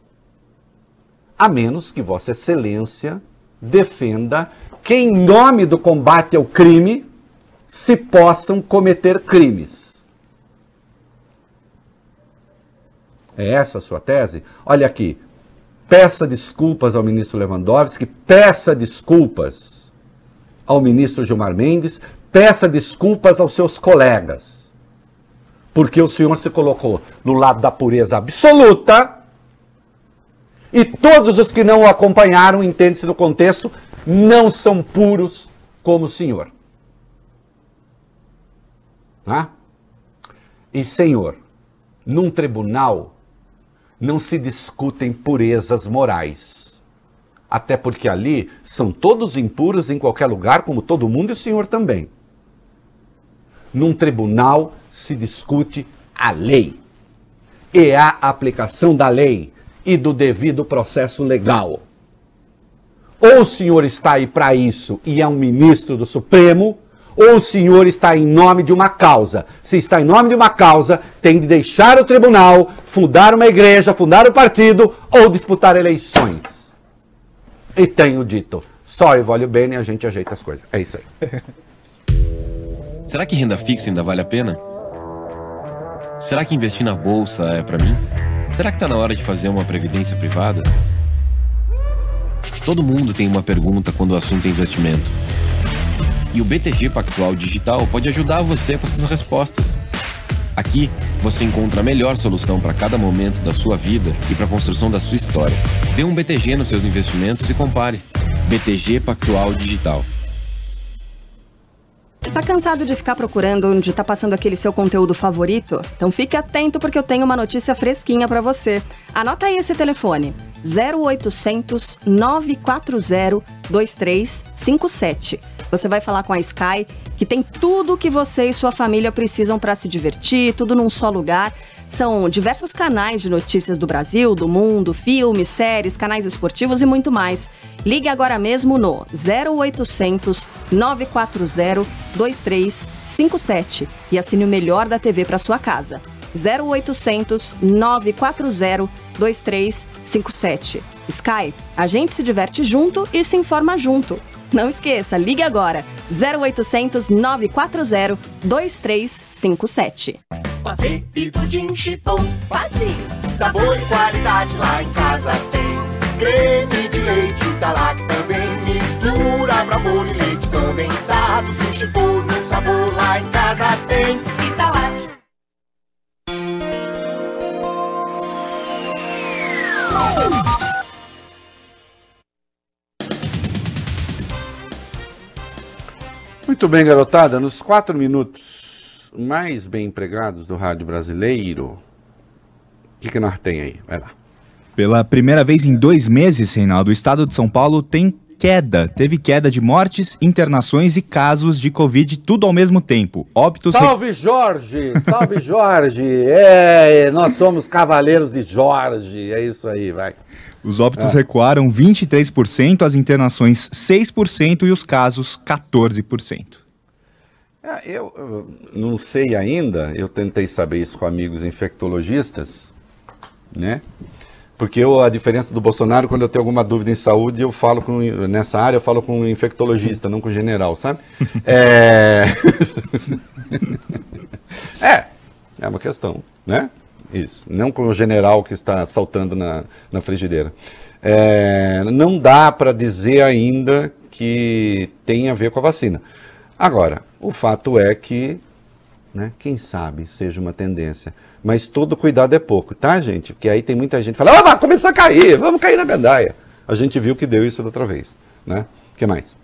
a menos que Vossa Excelência defenda que, em nome do combate ao crime, se possam cometer crimes. É essa a sua tese? Olha aqui, peça desculpas ao ministro Lewandowski, peça desculpas ao ministro Gilmar Mendes, peça desculpas aos seus colegas. Porque o senhor se colocou no lado da pureza absoluta e todos os que não o acompanharam, entende-se no contexto, não são puros como o senhor. Tá? E senhor, num tribunal não se discutem purezas morais. Até porque ali são todos impuros em qualquer lugar, como todo mundo e o senhor também. Num tribunal se discute a lei e a aplicação da lei e do devido processo legal. Ou o senhor está aí para isso e é um ministro do Supremo, ou o senhor está em nome de uma causa. Se está em nome de uma causa, tem de deixar o tribunal, fundar uma igreja, fundar um partido ou disputar eleições. E tenho dito, sorry, vale bem e a gente ajeita as coisas. É isso aí. Será que renda fixa ainda vale a pena? Será que investir na bolsa é pra mim? Será que tá na hora de fazer uma previdência privada? Todo mundo tem uma pergunta quando o assunto é investimento. E o B T G Pactual Digital pode ajudar você com essas respostas. Aqui, você encontra a melhor solução para cada momento da sua vida e para a construção da sua história. Dê um B T G nos seus investimentos e compare. B T G Pactual Digital. Tá cansado de ficar procurando onde tá passando aquele seu conteúdo favorito? Então fique atento porque eu tenho uma notícia fresquinha pra você. Anota aí esse telefone, zero oitocentos, nove quatro zero, dois três cinco sete. Você vai falar com a Sky, que tem tudo que você e sua família precisam pra se divertir, tudo num só lugar. São diversos canais de notícias do Brasil, do mundo, filmes, séries, canais esportivos e muito mais. Ligue agora mesmo no zero oitocentos, nove quatro zero, dois três cinco sete e assine o melhor da T V para sua casa. zero oitocentos, nove quatro zero, dois três cinco sete. Sky, a gente se diverte junto e se informa junto. Não esqueça, ligue agora, zero oitocentos, nove quatro zero, dois três cinco sete. Pavê e pudim chipom, pati. Sabor e qualidade lá em casa tem. Creme de leite da Lac também. Mistura pra bolo e leite condensado. Se chipom no sabor lá em casa tem. Italac. Muito bem, garotada. Nos quatro minutos mais bem empregados do rádio brasileiro, o que que nós tem aí? Vai lá. Pela primeira vez em dois meses, Reinaldo, o estado de São Paulo tem queda. Teve queda de mortes, internações e casos de Covid, tudo ao mesmo tempo. Óbitos... Salve, Jorge! Salve, Jorge! É, nós somos cavaleiros de Jorge. É isso aí, vai. Os óbitos é. recuaram vinte e três por cento, as internações seis por cento e os casos quatorze por cento. Eu, eu não sei ainda, eu tentei saber isso com amigos infectologistas, né? Porque eu, a diferença do Bolsonaro, quando eu tenho alguma dúvida em saúde, eu falo com, nessa área, eu falo com um infectologista, não com general, sabe? É... é, é uma questão, né? Isso, não com o general que está saltando na, na frigideira. É, não dá para dizer ainda que tem a ver com a vacina. Agora, o fato é que, né, quem sabe seja uma tendência, mas todo cuidado é pouco, tá, gente? Porque aí tem muita gente que fala, ah, mas começou a cair, vamos cair na gandaia. A gente viu que deu isso da outra vez, né? O que mais?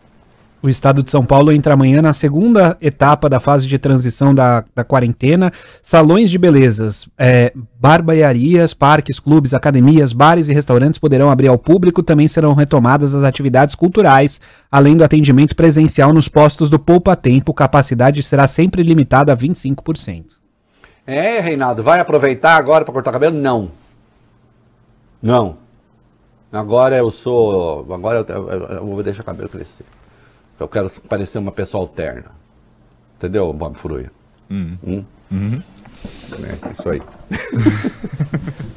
O estado de São Paulo entra amanhã na segunda etapa da fase de transição da, da quarentena. Salões de belezas, é, barbearias, parques, clubes, academias, bares e restaurantes poderão abrir ao público. Também serão retomadas as atividades culturais, além do atendimento presencial nos postos do poupa-tempo. Capacidade será sempre limitada a vinte e cinco por cento. É, Reinaldo, vai aproveitar agora para cortar o cabelo? Não. Não. Agora eu sou... Agora eu, eu, eu vou deixar o cabelo crescer. Eu quero parecer uma pessoa alterna. Entendeu, Bob Furuia? Hum. Hum? Uhum. É, isso aí.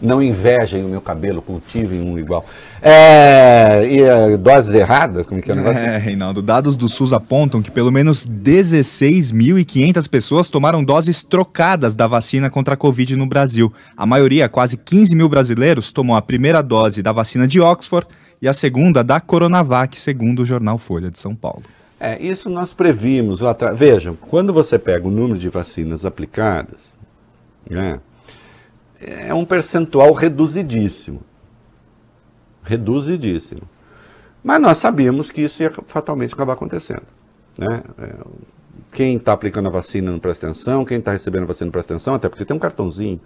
Não invejem o meu cabelo, cultivem um igual. É, e é, doses erradas? Como é que é o negócio? É, Reinaldo, dados do SUS apontam que pelo menos dezesseis mil e quinhentas pessoas tomaram doses trocadas da vacina contra a Covid no Brasil. A maioria, quase quinze mil brasileiros, tomou a primeira dose da vacina de Oxford e a segunda da Coronavac, segundo o jornal Folha de São Paulo. É, isso nós previmos lá atrás. Vejam, quando você pega o número de vacinas aplicadas, né, é um percentual reduzidíssimo. Reduzidíssimo. Mas nós sabíamos que isso ia fatalmente acabar acontecendo, né? Quem está aplicando a vacina não presta atenção, quem está recebendo a vacina não presta atenção, até porque tem um cartãozinho,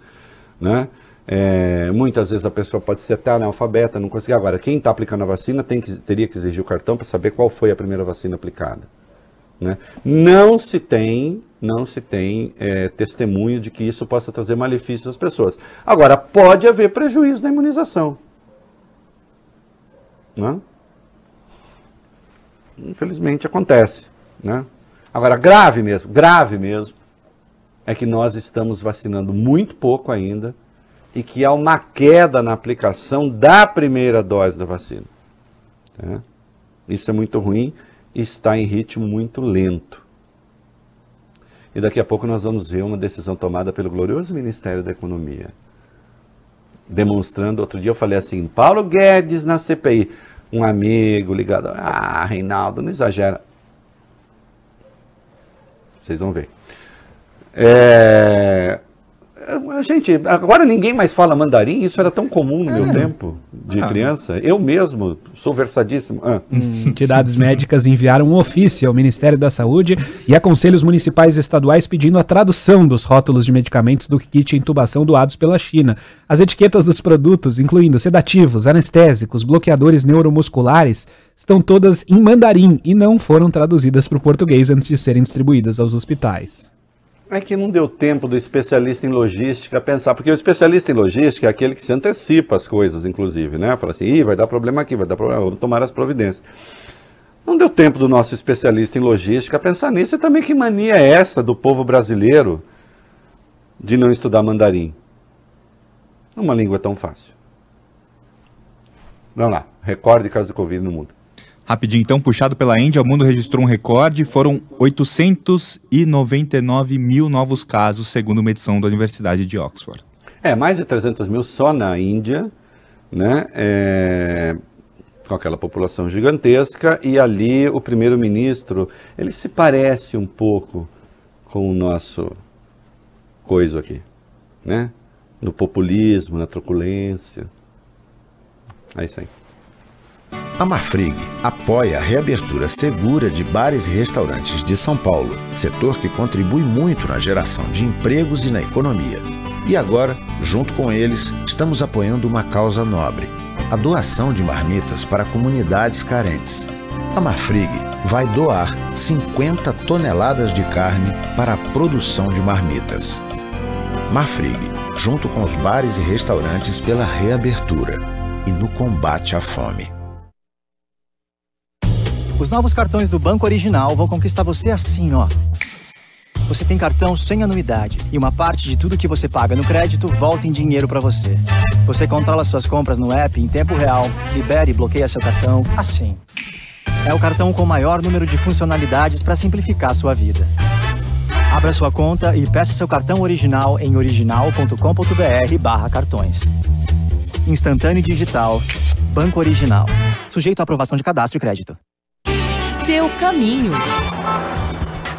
né? É, muitas vezes a pessoa pode ser até analfabeta, não conseguir. Agora, quem está aplicando a vacina tem que, teria que exigir o cartão para saber qual foi a primeira vacina aplicada, né? Não se tem, não se tem é, testemunho de que isso possa trazer malefícios às pessoas. Agora, pode haver prejuízo na imunização, né? Infelizmente acontece, né? Agora, grave mesmo, grave mesmo, é que nós estamos vacinando muito pouco ainda e que há uma queda na aplicação da primeira dose da vacina. Tá? Isso é muito ruim e está em ritmo muito lento. E daqui a pouco nós vamos ver uma decisão tomada pelo glorioso Ministério da Economia, demonstrando, outro dia eu falei assim, Paulo Guedes na C P I, um amigo ligado, ah, Reinaldo, não exagera. Vocês vão ver. É... Gente, agora ninguém mais fala mandarim, isso era tão comum no é. meu tempo de ah. criança. Eu mesmo sou versadíssimo. Ah. Entidades médicas enviaram um ofício ao Ministério da Saúde e a conselhos municipais e estaduais pedindo a tradução dos rótulos de medicamentos do kit de intubação doados pela China. As etiquetas dos produtos, incluindo sedativos, anestésicos, bloqueadores neuromusculares, estão todas em mandarim e não foram traduzidas para o português antes de serem distribuídas aos hospitais. É que não deu tempo do especialista em logística pensar, porque o especialista em logística é aquele que se antecipa às coisas, inclusive, né? Fala assim, ih, vai dar problema aqui, vai dar problema, vamos tomar as providências. Não deu tempo do nosso especialista em logística pensar nisso, e também que mania é essa do povo brasileiro de não estudar mandarim? Uma língua tão fácil. Vamos lá, recorde caso de Covid no mundo. Rapidinho, então, puxado pela Índia, o mundo registrou um recorde, foram oitocentos e noventa e nove mil novos casos, segundo uma edição da Universidade de Oxford. É, mais de trezentos mil só na Índia, né, é, com aquela população gigantesca, e ali o primeiro-ministro, ele se parece um pouco com o nosso coisa aqui, né, no populismo, na truculência, é isso aí. A Marfrig apoia a reabertura segura de bares e restaurantes de São Paulo, setor que contribui muito na geração de empregos e na economia. E agora, junto com eles, estamos apoiando uma causa nobre, a doação de marmitas para comunidades carentes. A Marfrig vai doar cinquenta toneladas de carne para a produção de marmitas. Marfrig, junto com os bares e restaurantes pela reabertura e no combate à fome. Os novos cartões do Banco Original vão conquistar você assim, ó. Você tem cartão sem anuidade e uma parte de tudo que você paga no crédito volta em dinheiro pra você. Você controla suas compras no app em tempo real, libera e bloqueia seu cartão assim. É o cartão com o maior número de funcionalidades para simplificar sua vida. Abra sua conta e peça seu cartão original em original ponto com ponto br barra cartões. Instantâneo Digital. Banco Original. Sujeito à aprovação de cadastro e crédito. Seu caminho.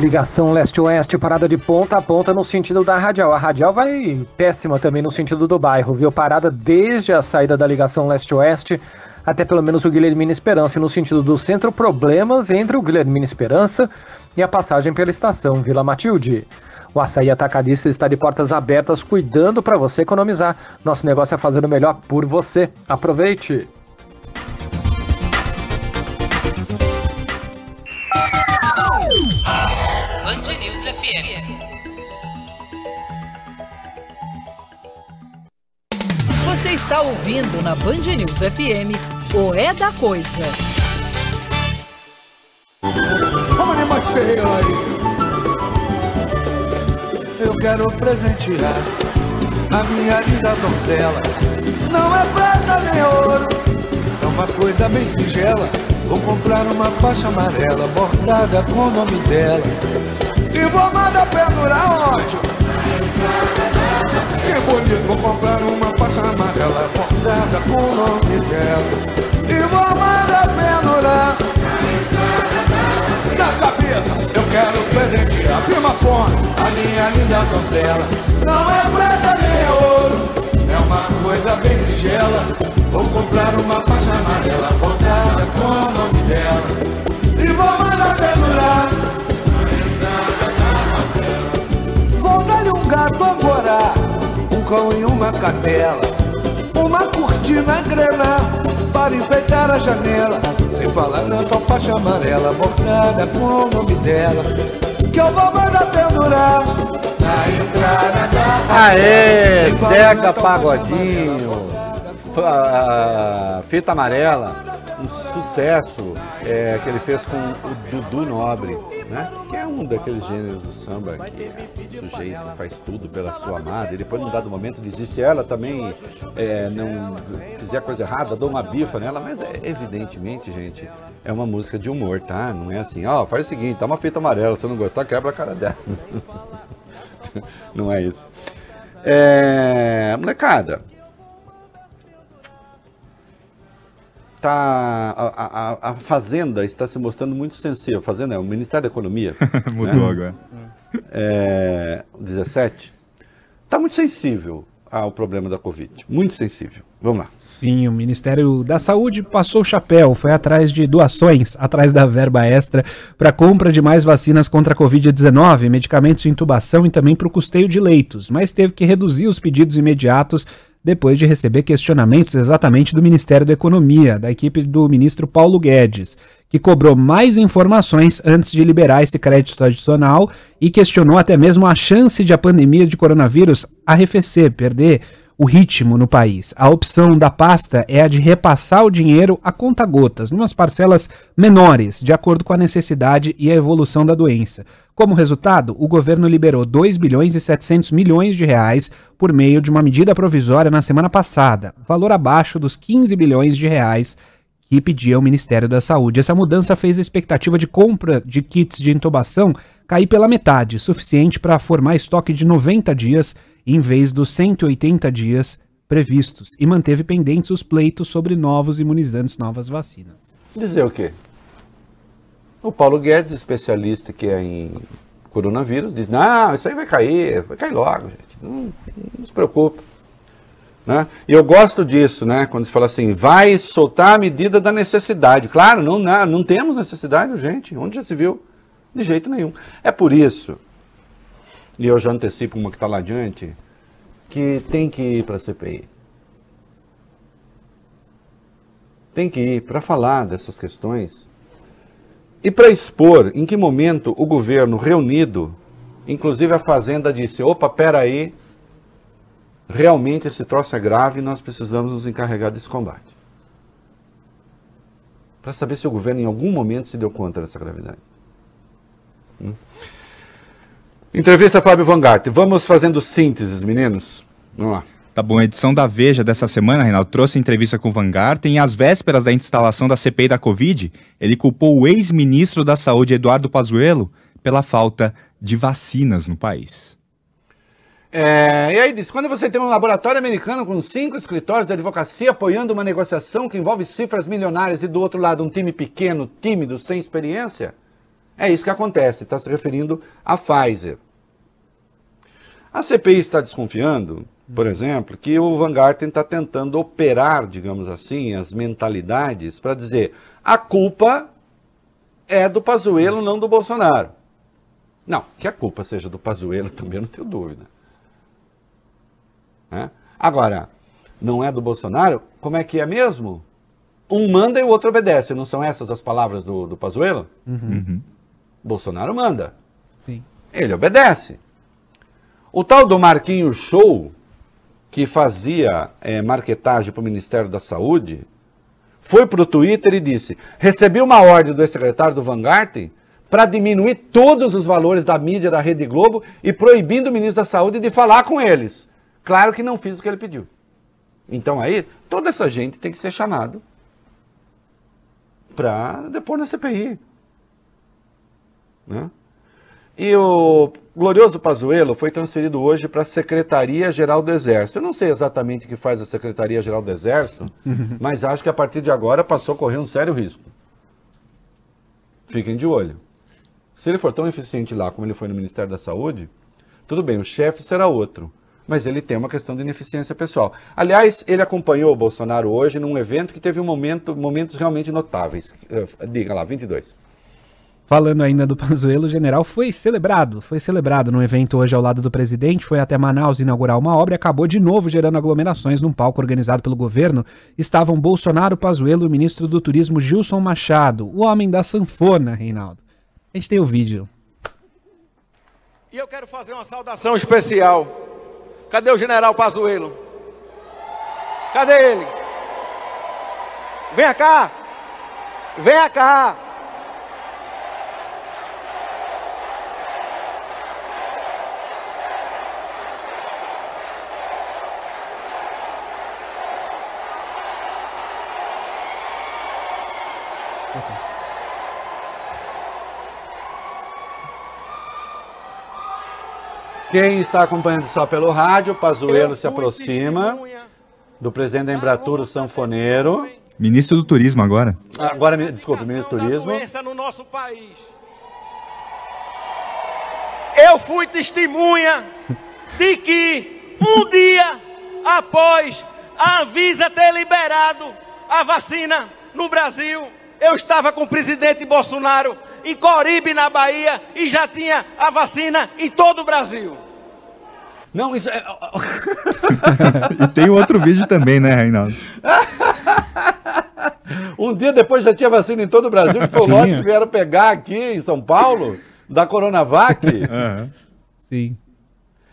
Ligação leste-oeste, parada de ponta a ponta no sentido da radial. A radial vai péssima também no sentido do bairro, viu? Parada desde a saída da ligação leste-oeste até pelo menos o Guilhermina Esperança. E no sentido do centro, problemas entre o Guilhermina Esperança e a passagem pela estação Vila Matilde. O Açaí Atacadista está de portas abertas, cuidando para você economizar. Nosso negócio é fazer o melhor por você. Aproveite! Você está ouvindo na Band News F M o É da Coisa. Eu quero presentear a minha linda donzela. Não é prata nem ouro, é uma coisa bem singela. Vou comprar uma faixa amarela bordada com o nome dela e vou mandar pendurar onde? Que bonito, vou comprar uma faixa amarela bordada com o nome dela e vou mandar pendurar na cabeça. Eu quero presentear, prima fonte, a minha linda donzela. Não é prata nem ouro, é uma coisa bem singela. Vou comprar uma faixa amarela bordada com o nome dela e vou mandar pendurar. Vou dar-lhe um gato agora, e uma cadela, uma cortina grana para enfeitar a janela. Sem falar na tua faixa amarela bordada com o nome dela, que eu vou mandar pendurar na entrada da aê, Zeca Pagodinho, a Fita Amarela, um sucesso é, que ele fez com o Dudu Nobre, né? Que é um daqueles gêneros do samba que é um sujeito que faz tudo pela sua amada e depois num dado momento diz, e se ela também é, não fizer coisa errada, dou uma bifa nela, mas é, evidentemente, gente, é uma música de humor, tá? Não é assim, ó, oh, faz o seguinte, dá uma fita amarela, se não gostar, quebra a cara dela. Não é isso. É, molecada, tá, a, a, a Fazenda está se mostrando muito sensível. Fazenda é o Ministério da Economia. Mudou, né? Agora. É, dezessete. Está muito sensível ao problema da Covid. Muito sensível. Vamos lá. Sim, o Ministério da Saúde passou o chapéu, foi atrás de doações, atrás da verba extra para compra de mais vacinas contra a covid dezenove, medicamentos de intubação e também para o custeio de leitos, mas teve que reduzir os pedidos imediatos depois de receber questionamentos exatamente do Ministério da Economia, da equipe do ministro Paulo Guedes, que cobrou mais informações antes de liberar esse crédito adicional e questionou até mesmo a chance de a pandemia de coronavírus arrefecer, perder o ritmo no país. A opção da pasta é a de repassar o dinheiro a conta-gotas, numas parcelas menores, de acordo com a necessidade e a evolução da doença. Como resultado, o governo liberou dois bilhões e setecentos milhões de reais por meio de uma medida provisória na semana passada, valor abaixo dos quinze bilhões de reais que pedia o Ministério da Saúde. Essa mudança fez a expectativa de compra de kits de intubação cair pela metade, suficiente para formar estoque de noventa dias em vez dos cento e oitenta dias previstos, e manteve pendentes os pleitos sobre novos imunizantes, novas vacinas. Dizer o quê? O Paulo Guedes, especialista que é em coronavírus, diz, não, isso aí vai cair, vai cair logo, gente, não, não se preocupe. Né? E eu gosto disso, né? Quando se fala assim, vai soltar a medida da necessidade. Claro, não, não, não temos necessidade, gente, onde já se viu? De jeito nenhum. É por isso... E eu já antecipo uma que está lá adiante, que tem que ir para a C P I. Tem que ir para falar dessas questões e para expor em que momento o governo reunido, inclusive a Fazenda, disse, opa, peraí, realmente esse troço é grave e nós precisamos nos encarregar desse combate. Para saber se o governo em algum momento se deu conta dessa gravidade. Hum? Entrevista Fábio Wajngarten. Vamos fazendo sínteses, meninos. Vamos lá. Tá bom, a edição da Veja dessa semana, Reinaldo, trouxe entrevista com o Wajngarten e às vésperas da instalação da C P I da Covid, ele culpou o ex-ministro da Saúde, Eduardo Pazuello, pela falta de vacinas no país. É, e aí diz, quando você tem um laboratório americano com cinco escritórios de advocacia apoiando uma negociação que envolve cifras milionárias e do outro lado um time pequeno, tímido, sem experiência, é isso que acontece, está se referindo à Pfizer. A C P I está desconfiando, por exemplo, que o Wajngarten está tentando operar, digamos assim, as mentalidades para dizer a culpa é do Pazuello, não do Bolsonaro. Não, que a culpa seja do Pazuello também não tenho dúvida. É. Agora, não é do Bolsonaro, como é que é mesmo? Um manda e o outro obedece, não são essas as palavras do, do Pazuello? Uhum. Bolsonaro manda. Sim. Ele obedece. O tal do Marquinho Show, que fazia é, marketagem para o Ministério da Saúde, foi para o Twitter e disse, recebi uma ordem do ex-secretário do Wajngarten para diminuir todos os valores da mídia da Rede Globo e proibindo o ministro da Saúde de falar com eles. Claro que não fiz o que ele pediu. Então aí, toda essa gente tem que ser chamada para depor na C P I. Né? E o glorioso Pazuello foi transferido hoje para a Secretaria-Geral do Exército. Eu não sei exatamente o que faz a Secretaria-Geral do Exército, mas acho que a partir de agora passou a correr um sério risco. Fiquem de olho. Se ele for tão eficiente lá como ele foi no Ministério da Saúde, tudo bem, o chefe será outro. Mas ele tem uma questão de ineficiência pessoal. Aliás, ele acompanhou o Bolsonaro hoje num evento que teve um momento, momentos realmente notáveis. Diga lá, vinte e dois. Falando ainda do Pazuello, o general foi celebrado, foi celebrado num evento hoje ao lado do presidente, foi até Manaus inaugurar uma obra e acabou de novo gerando aglomerações num palco organizado pelo governo. Estavam Bolsonaro, Pazuello e o ministro do Turismo Gilson Machado, o homem da sanfona, Reinaldo. A gente tem o vídeo. E eu quero fazer uma saudação especial. Cadê o general Pazuello? Cadê ele? Vem cá! Vem cá! Quem está acompanhando só pelo rádio, Pazuello se aproxima do presidente da Embratur, o sanfoneiro. Ministro do Turismo agora. Agora, desculpa, ministro do Turismo. No nosso país. Eu fui testemunha de que um dia após a Anvisa ter liberado a vacina no Brasil, eu estava com o presidente Bolsonaro em Coribe, na Bahia, e já tinha a vacina em todo o Brasil. Não, isso é... E tem outro vídeo também, né, Reinaldo? Um dia depois já tinha vacina em todo o Brasil, que foi o lote que vieram pegar aqui em São Paulo, da Coronavac. Uhum. Sim.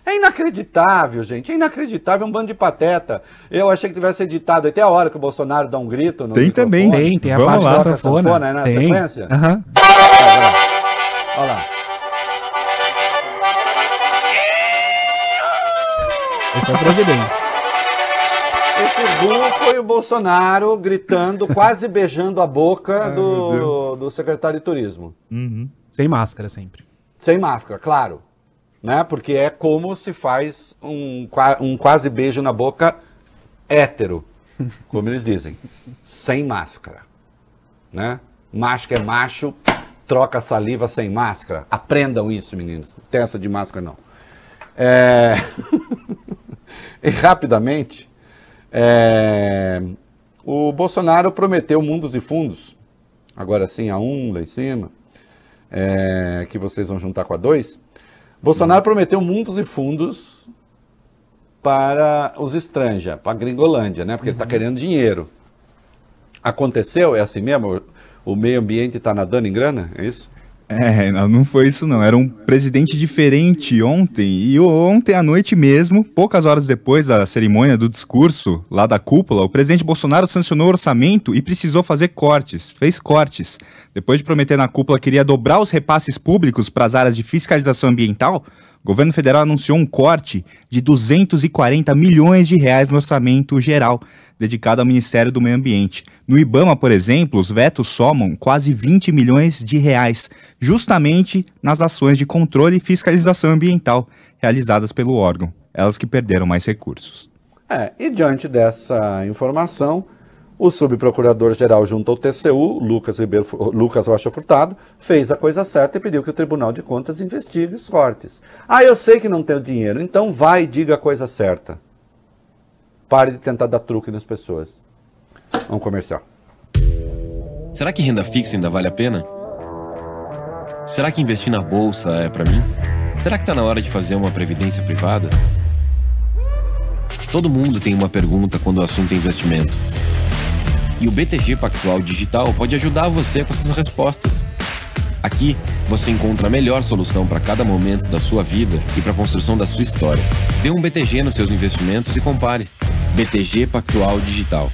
É inacreditável, gente, é inacreditável, é um bando de pateta. Eu achei que tivesse editado até a hora que o Bolsonaro dá um grito no Tem microfone. Também, tem, tem a Vamos parte lá, da sanfona. sanfona é na tem. sequência? Aham. Uhum. Olha lá. Esse é o presidente. Esse gol foi o Bolsonaro gritando, quase beijando a boca do, do secretário de turismo. Uhum. Sem máscara sempre. Sem máscara, claro. Né? Porque é como se faz um, um quase beijo na boca hétero, como eles dizem. Sem máscara. Né? Macho que é macho... Troca saliva sem máscara. Aprendam isso, meninos. Não tem essa de máscara, não. É... E rapidamente, é... o Bolsonaro prometeu mundos e fundos. Agora sim, a um lá em cima, é... que vocês vão juntar com a dois. Bolsonaro prometeu mundos e fundos para os estrangeiros, para a Gringolândia, né? Porque ele está querendo dinheiro. Aconteceu? É assim mesmo? O meio ambiente está nadando em grana, é isso? É, não, não foi isso não, era um presidente diferente ontem, e ontem à noite mesmo, poucas horas depois da cerimônia do discurso lá da cúpula, o presidente Bolsonaro sancionou o orçamento e precisou fazer cortes, fez cortes. Depois de prometer na cúpula que iria dobrar os repasses públicos para as áreas de fiscalização ambiental, o governo federal anunciou um corte de duzentos e quarenta milhões de reais no orçamento geral, dedicado ao Ministério do Meio Ambiente. No IBAMA, por exemplo, os vetos somam quase vinte milhões de reais, justamente nas ações de controle e fiscalização ambiental realizadas pelo órgão, elas que perderam mais recursos. É, e diante dessa informação, o subprocurador-geral junto ao T C U, Lucas, Ribeiro, Lucas Rocha Furtado, fez a coisa certa e pediu que o Tribunal de Contas investigue os cortes. Ah, eu sei que não tenho dinheiro, então vai e diga a coisa certa. Pare de tentar dar truque nas pessoas. Um comercial. Será que renda fixa ainda vale a pena? Será que investir na bolsa é pra mim? Será que tá na hora de fazer uma previdência privada? Todo mundo tem uma pergunta quando o assunto é investimento. E o B T G Pactual Digital pode ajudar você com essas respostas. Aqui, você encontra a melhor solução para cada momento da sua vida e para a construção da sua história. Dê um B T G nos seus investimentos e compare. B T G Pactual Digital.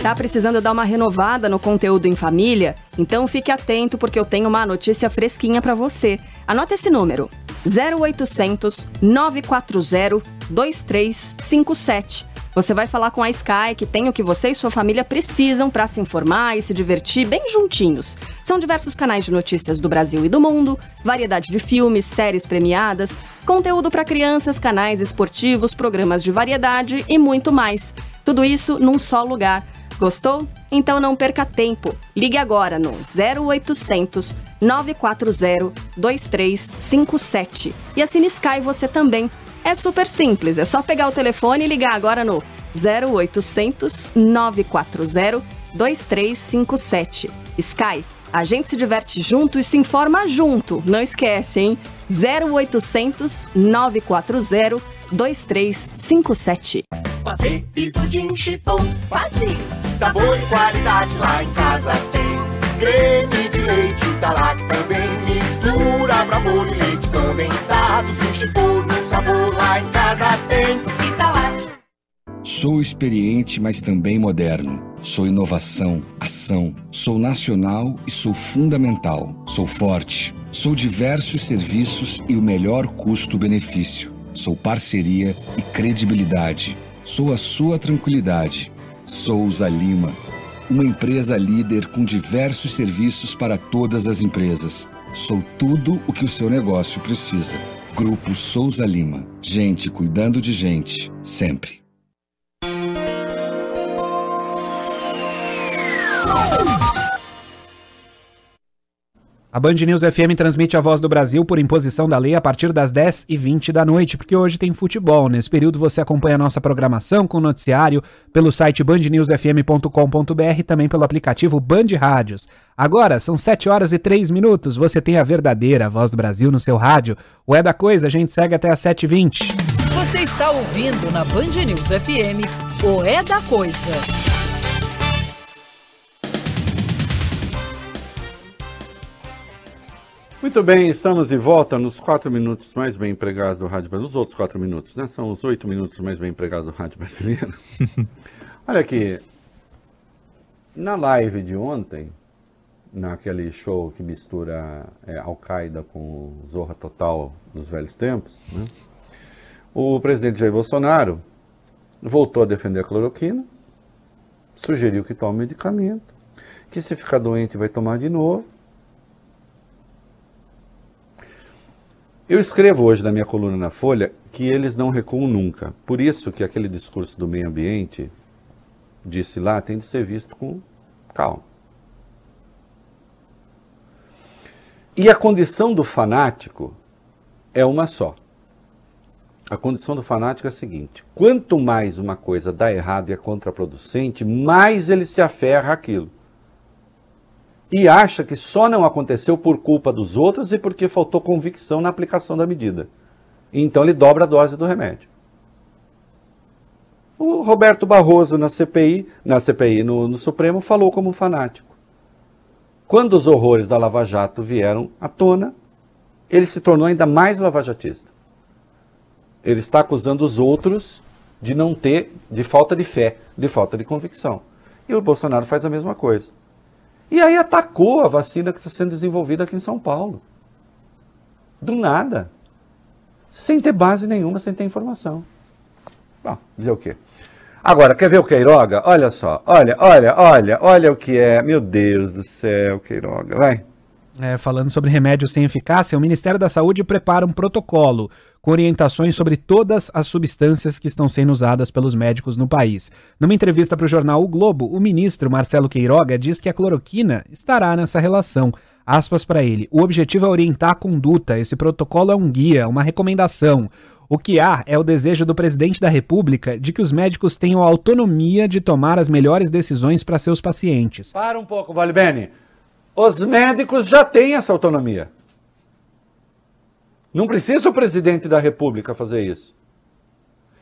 Tá precisando dar uma renovada no conteúdo em família? Então fique atento, porque eu tenho uma notícia fresquinha para você. Anota esse número: zero oitocentos, nove quatro zero, dois três cinco sete. Você vai falar com a Sky, que tem o que você e sua família precisam para se informar e se divertir bem juntinhos. São diversos canais de notícias do Brasil e do mundo, variedade de filmes, séries premiadas, conteúdo para crianças, canais esportivos, programas de variedade e muito mais. Tudo isso num só lugar. Gostou? Então não perca tempo. Ligue agora no zero oitocentos, nove quatro zero, dois três cinco sete. E assine Sky você também. É super simples, é só pegar o telefone e ligar agora no zero oitocentos, nove quatro zero, dois três cinco sete. Sky, a gente se diverte junto e se informa junto, não esquece, hein? zero oitocentos, nove quatro zero, dois três cinco sete. Pavê e pudim chipom, pati. Sabor e qualidade lá em casa tem. Creme de leite da Lac também. Mistura pra bolo e leite condensado. Sushi puro, sabor lá em casa tem. Italac. Sou experiente, mas também moderno. Sou inovação, ação. Sou nacional e sou fundamental. Sou forte. Sou diversos serviços e o melhor custo-benefício. Sou parceria e credibilidade. Sou a sua tranquilidade. Souza Lima. Uma empresa líder com diversos serviços para todas as empresas. Sou tudo o que o seu negócio precisa. Grupo Souza Lima. Gente cuidando de gente, sempre. A Band News F M transmite a Voz do Brasil por imposição da lei a partir das dez e vinte da noite, porque hoje tem futebol. Nesse período você acompanha a nossa programação com noticiário pelo site band news f m ponto com ponto b r e também pelo aplicativo Band Rádios. Agora são sete horas e três minutos, você tem a verdadeira Voz do Brasil no seu rádio. O É da Coisa, a gente segue até as sete e vinte. Você está ouvindo na Band News F M o É da Coisa. Muito bem, estamos de volta nos quatro minutos mais bem empregados do rádio brasileiro. Os outros quatro minutos, né? São os oito minutos mais bem empregados do rádio brasileiro. Olha aqui, na live de ontem, naquele show que mistura é, Al-Qaeda com Zorra Total nos velhos tempos, né? O presidente Jair Bolsonaro voltou a defender a cloroquina, sugeriu que tome medicamento, que se ficar doente vai tomar de novo. Eu escrevo hoje na minha coluna na Folha que eles não recuam nunca. Por isso que aquele discurso do meio ambiente, disse lá, tem de ser visto com calma. E a condição do fanático é uma só. A condição do fanático é a seguinte: quanto mais uma coisa dá errado e é contraproducente, mais ele se aferra àquilo. E acha que só não aconteceu por culpa dos outros e porque faltou convicção na aplicação da medida. Então ele dobra a dose do remédio. O Roberto Barroso na C P I, na C P I no, no Supremo, falou como um fanático. Quando os horrores da Lava Jato vieram à tona, ele se tornou ainda mais lavajatista. Ele está acusando os outros de não ter, de falta de fé, de falta de convicção. E o Bolsonaro faz a mesma coisa. E aí atacou a vacina que está sendo desenvolvida aqui em São Paulo. Do nada. Sem ter base nenhuma, sem ter informação. Bom, dizer o quê? Agora, quer ver o Queiroga? Olha só, olha, olha, olha, olha o que é. Meu Deus do céu, Queiroga, vai. É, falando sobre remédios sem eficácia, o Ministério da Saúde prepara um protocolo com orientações sobre todas as substâncias que estão sendo usadas pelos médicos no país. Numa entrevista para o jornal O Globo, o ministro Marcelo Queiroga diz que a cloroquina estará nessa relação. Aspas para ele. O objetivo é orientar a conduta. Esse protocolo é um guia, uma recomendação. O que há é o desejo do presidente da República de que os médicos tenham a autonomia de tomar as melhores decisões para seus pacientes. Para um pouco, Valibene. Os médicos já têm essa autonomia. Não precisa o presidente da República fazer isso.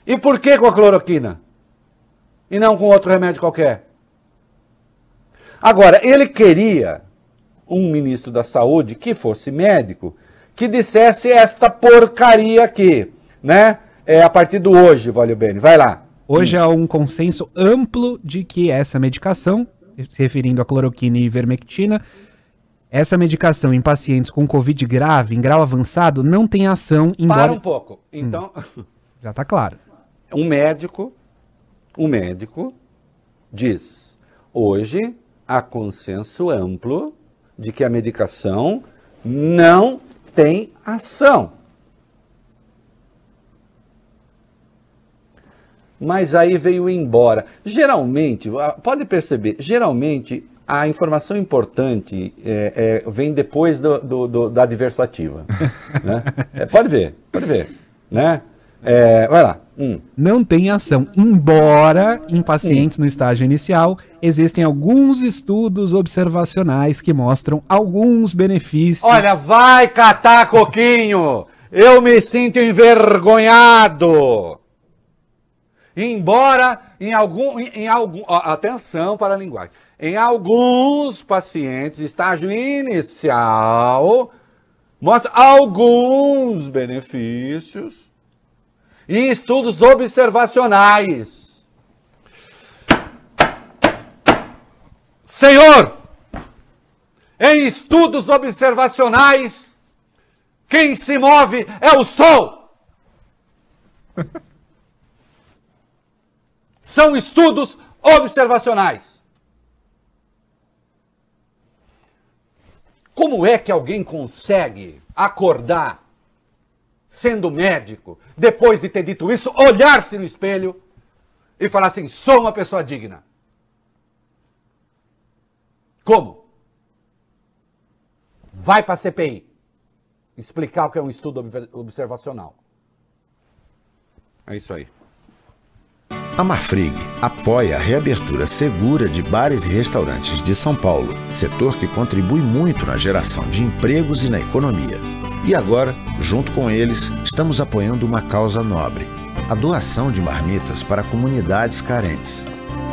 E por que com a cloroquina? E não com outro remédio qualquer? Agora, ele queria um ministro da Saúde que fosse médico, que dissesse esta porcaria aqui, né? É, a partir do hoje, Valeu Bene. Vai lá. Hoje hum. há um consenso amplo de que essa medicação, se referindo a cloroquina e ivermectina, essa medicação em pacientes com Covid grave, em grau avançado, não tem ação embora... Para um pouco. Então... Hum. Já está claro. Um médico, um médico diz, hoje há consenso amplo de que a medicação não tem ação. Mas aí veio embora. Geralmente, pode perceber, geralmente a informação importante é, é, vem depois do, do, do, da adversativa. Né? É, pode ver, pode ver. Né? É, vai lá. Hum. Não tem ação, embora em pacientes hum. no estágio inicial existem alguns estudos observacionais que mostram alguns benefícios. Olha, vai catar coquinho! Eu me sinto envergonhado! Embora em algum, em, em algum, ó, atenção para a linguagem, em alguns pacientes, estágio inicial, mostra alguns benefícios e estudos observacionais. Senhor, em estudos observacionais, quem se move é o sol. São estudos observacionais. Como é que alguém consegue acordar, sendo médico, depois de ter dito isso, olhar-se no espelho e falar assim, sou uma pessoa digna? Como? Vai para a C P I explicar o que é um estudo observacional. É isso aí. A Marfrig apoia a reabertura segura de bares e restaurantes de São Paulo, setor que contribui muito na geração de empregos e na economia. E agora, junto com eles, estamos apoiando uma causa nobre, a doação de marmitas para comunidades carentes.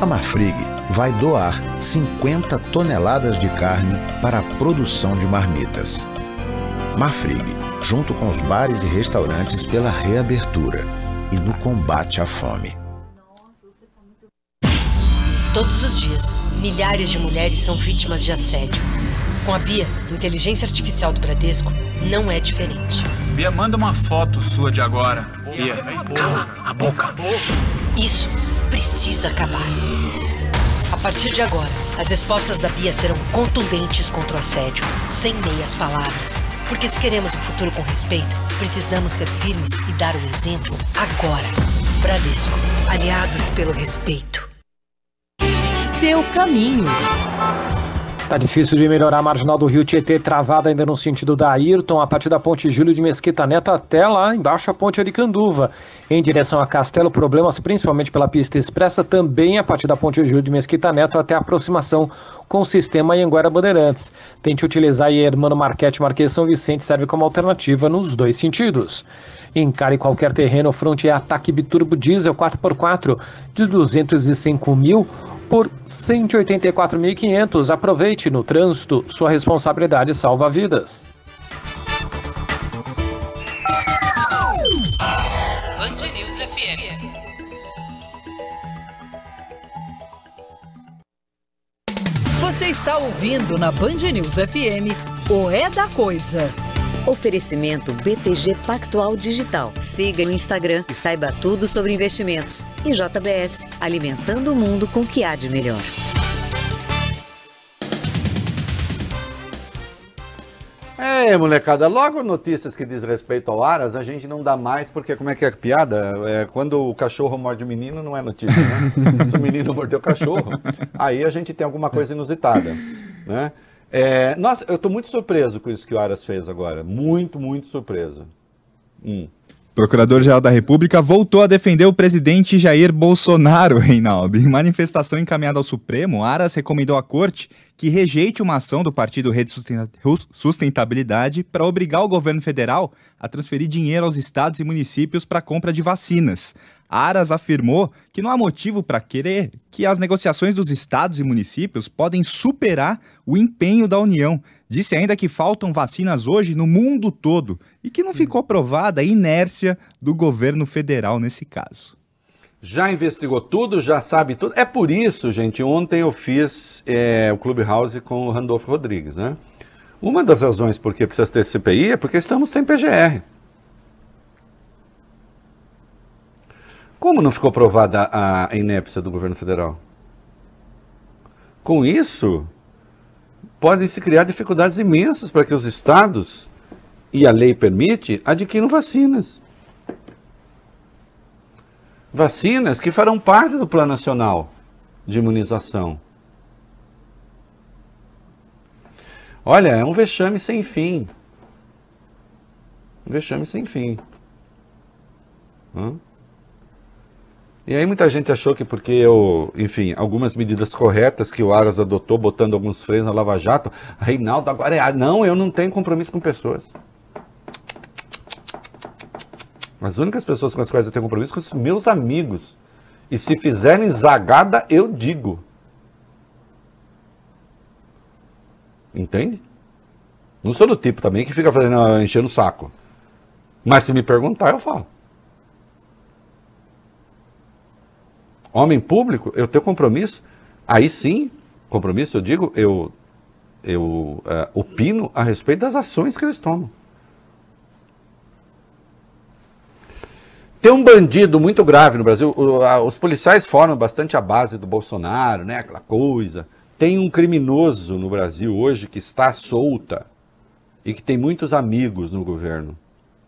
A Marfrig vai doar cinquenta toneladas de carne para a produção de marmitas. Marfrig, junto com os bares e restaurantes pela reabertura e no combate à fome. Todos os dias, milhares de mulheres são vítimas de assédio. Com a Bia, inteligência artificial do Bradesco, não é diferente. Bia, manda uma foto sua de agora. Bia, cala a boca. Isso precisa acabar. A partir de agora, as respostas da Bia serão contundentes contra o assédio, sem meias palavras. Porque se queremos um futuro com respeito, precisamos ser firmes e dar o exemplo agora. Bradesco, aliados pelo respeito. Seu caminho. Tá difícil de melhorar a marginal do Rio Tietê, travada ainda no sentido da Ayrton, a partir da ponte Júlio de Mesquita Neto até lá embaixo a ponte Aricanduva. Em direção a Castelo, problemas principalmente pela pista expressa, também a partir da ponte Júlio de Mesquita Neto até a aproximação com o sistema Anhanguera Bandeirantes. Tente utilizar a Hermano Marchetti Marquês São Vicente, serve como alternativa nos dois sentidos. Encare qualquer terreno, fronte é ataque biturbo diesel quatro por quatro de duzentos e cinco mil por cento e oitenta e quatro mil e quinhentos. Aproveite no trânsito, sua responsabilidade salva vidas. Band News F M. Você está ouvindo na Band News F M o É da Coisa. Oferecimento B T G Pactual Digital. Siga no Instagram e saiba tudo sobre investimentos. E J B S, alimentando o mundo com o que há de melhor. É, molecada, logo notícias que diz respeito ao Aras, a gente não dá mais, porque como é que é a piada? É, quando o cachorro morde o menino, não é notícia, né? Se o menino mordeu o cachorro, aí a gente tem alguma coisa inusitada, né? É, nossa, eu tô muito surpreso com isso que o Aras fez agora, muito, muito surpreso. Hum. Procurador-Geral da República voltou a defender o presidente Jair Bolsonaro, Reinaldo. Em manifestação encaminhada ao Supremo, Aras recomendou à Corte que rejeite uma ação do partido Rede Sustentabilidade para obrigar o governo federal a transferir dinheiro aos estados e municípios para a compra de vacinas. Aras afirmou que não há motivo para querer que as negociações dos estados e municípios podem superar o empenho da União. Disse ainda que faltam vacinas hoje no mundo todo e que não ficou provada a inércia do governo federal nesse caso. Já investigou tudo, já sabe tudo. É por isso, gente, ontem eu fiz é, o Clubhouse com o Randolfo Rodrigues, né? Uma das razões por que precisa ter C P I é porque estamos sem P G R. Como não ficou provada a inépcia do governo federal? Com isso, podem se criar dificuldades imensas para que os estados, e a lei permite, adquiram vacinas. Vacinas que farão parte do Plano Nacional de Imunização. Olha, é um vexame sem fim. Um vexame sem fim. Hã? E aí muita gente achou que porque eu, enfim, algumas medidas corretas que o Aras adotou, botando alguns freios na Lava Jato, Reinaldo agora é... Não, eu não tenho compromisso com pessoas. As únicas pessoas com as quais eu tenho compromisso são os meus amigos. E se fizerem zagada, eu digo. Entende? Não sou do tipo também que fica fazendo, enchendo o saco. Mas se me perguntar, eu falo. Homem público, eu tenho compromisso, aí sim, compromisso eu digo, eu, eu uh, opino a respeito das ações que eles tomam. Tem um bandido muito grave no Brasil, o, a, os policiais formam bastante a base do Bolsonaro, né, aquela coisa. Tem um criminoso no Brasil hoje que está à solta e que tem muitos amigos no governo,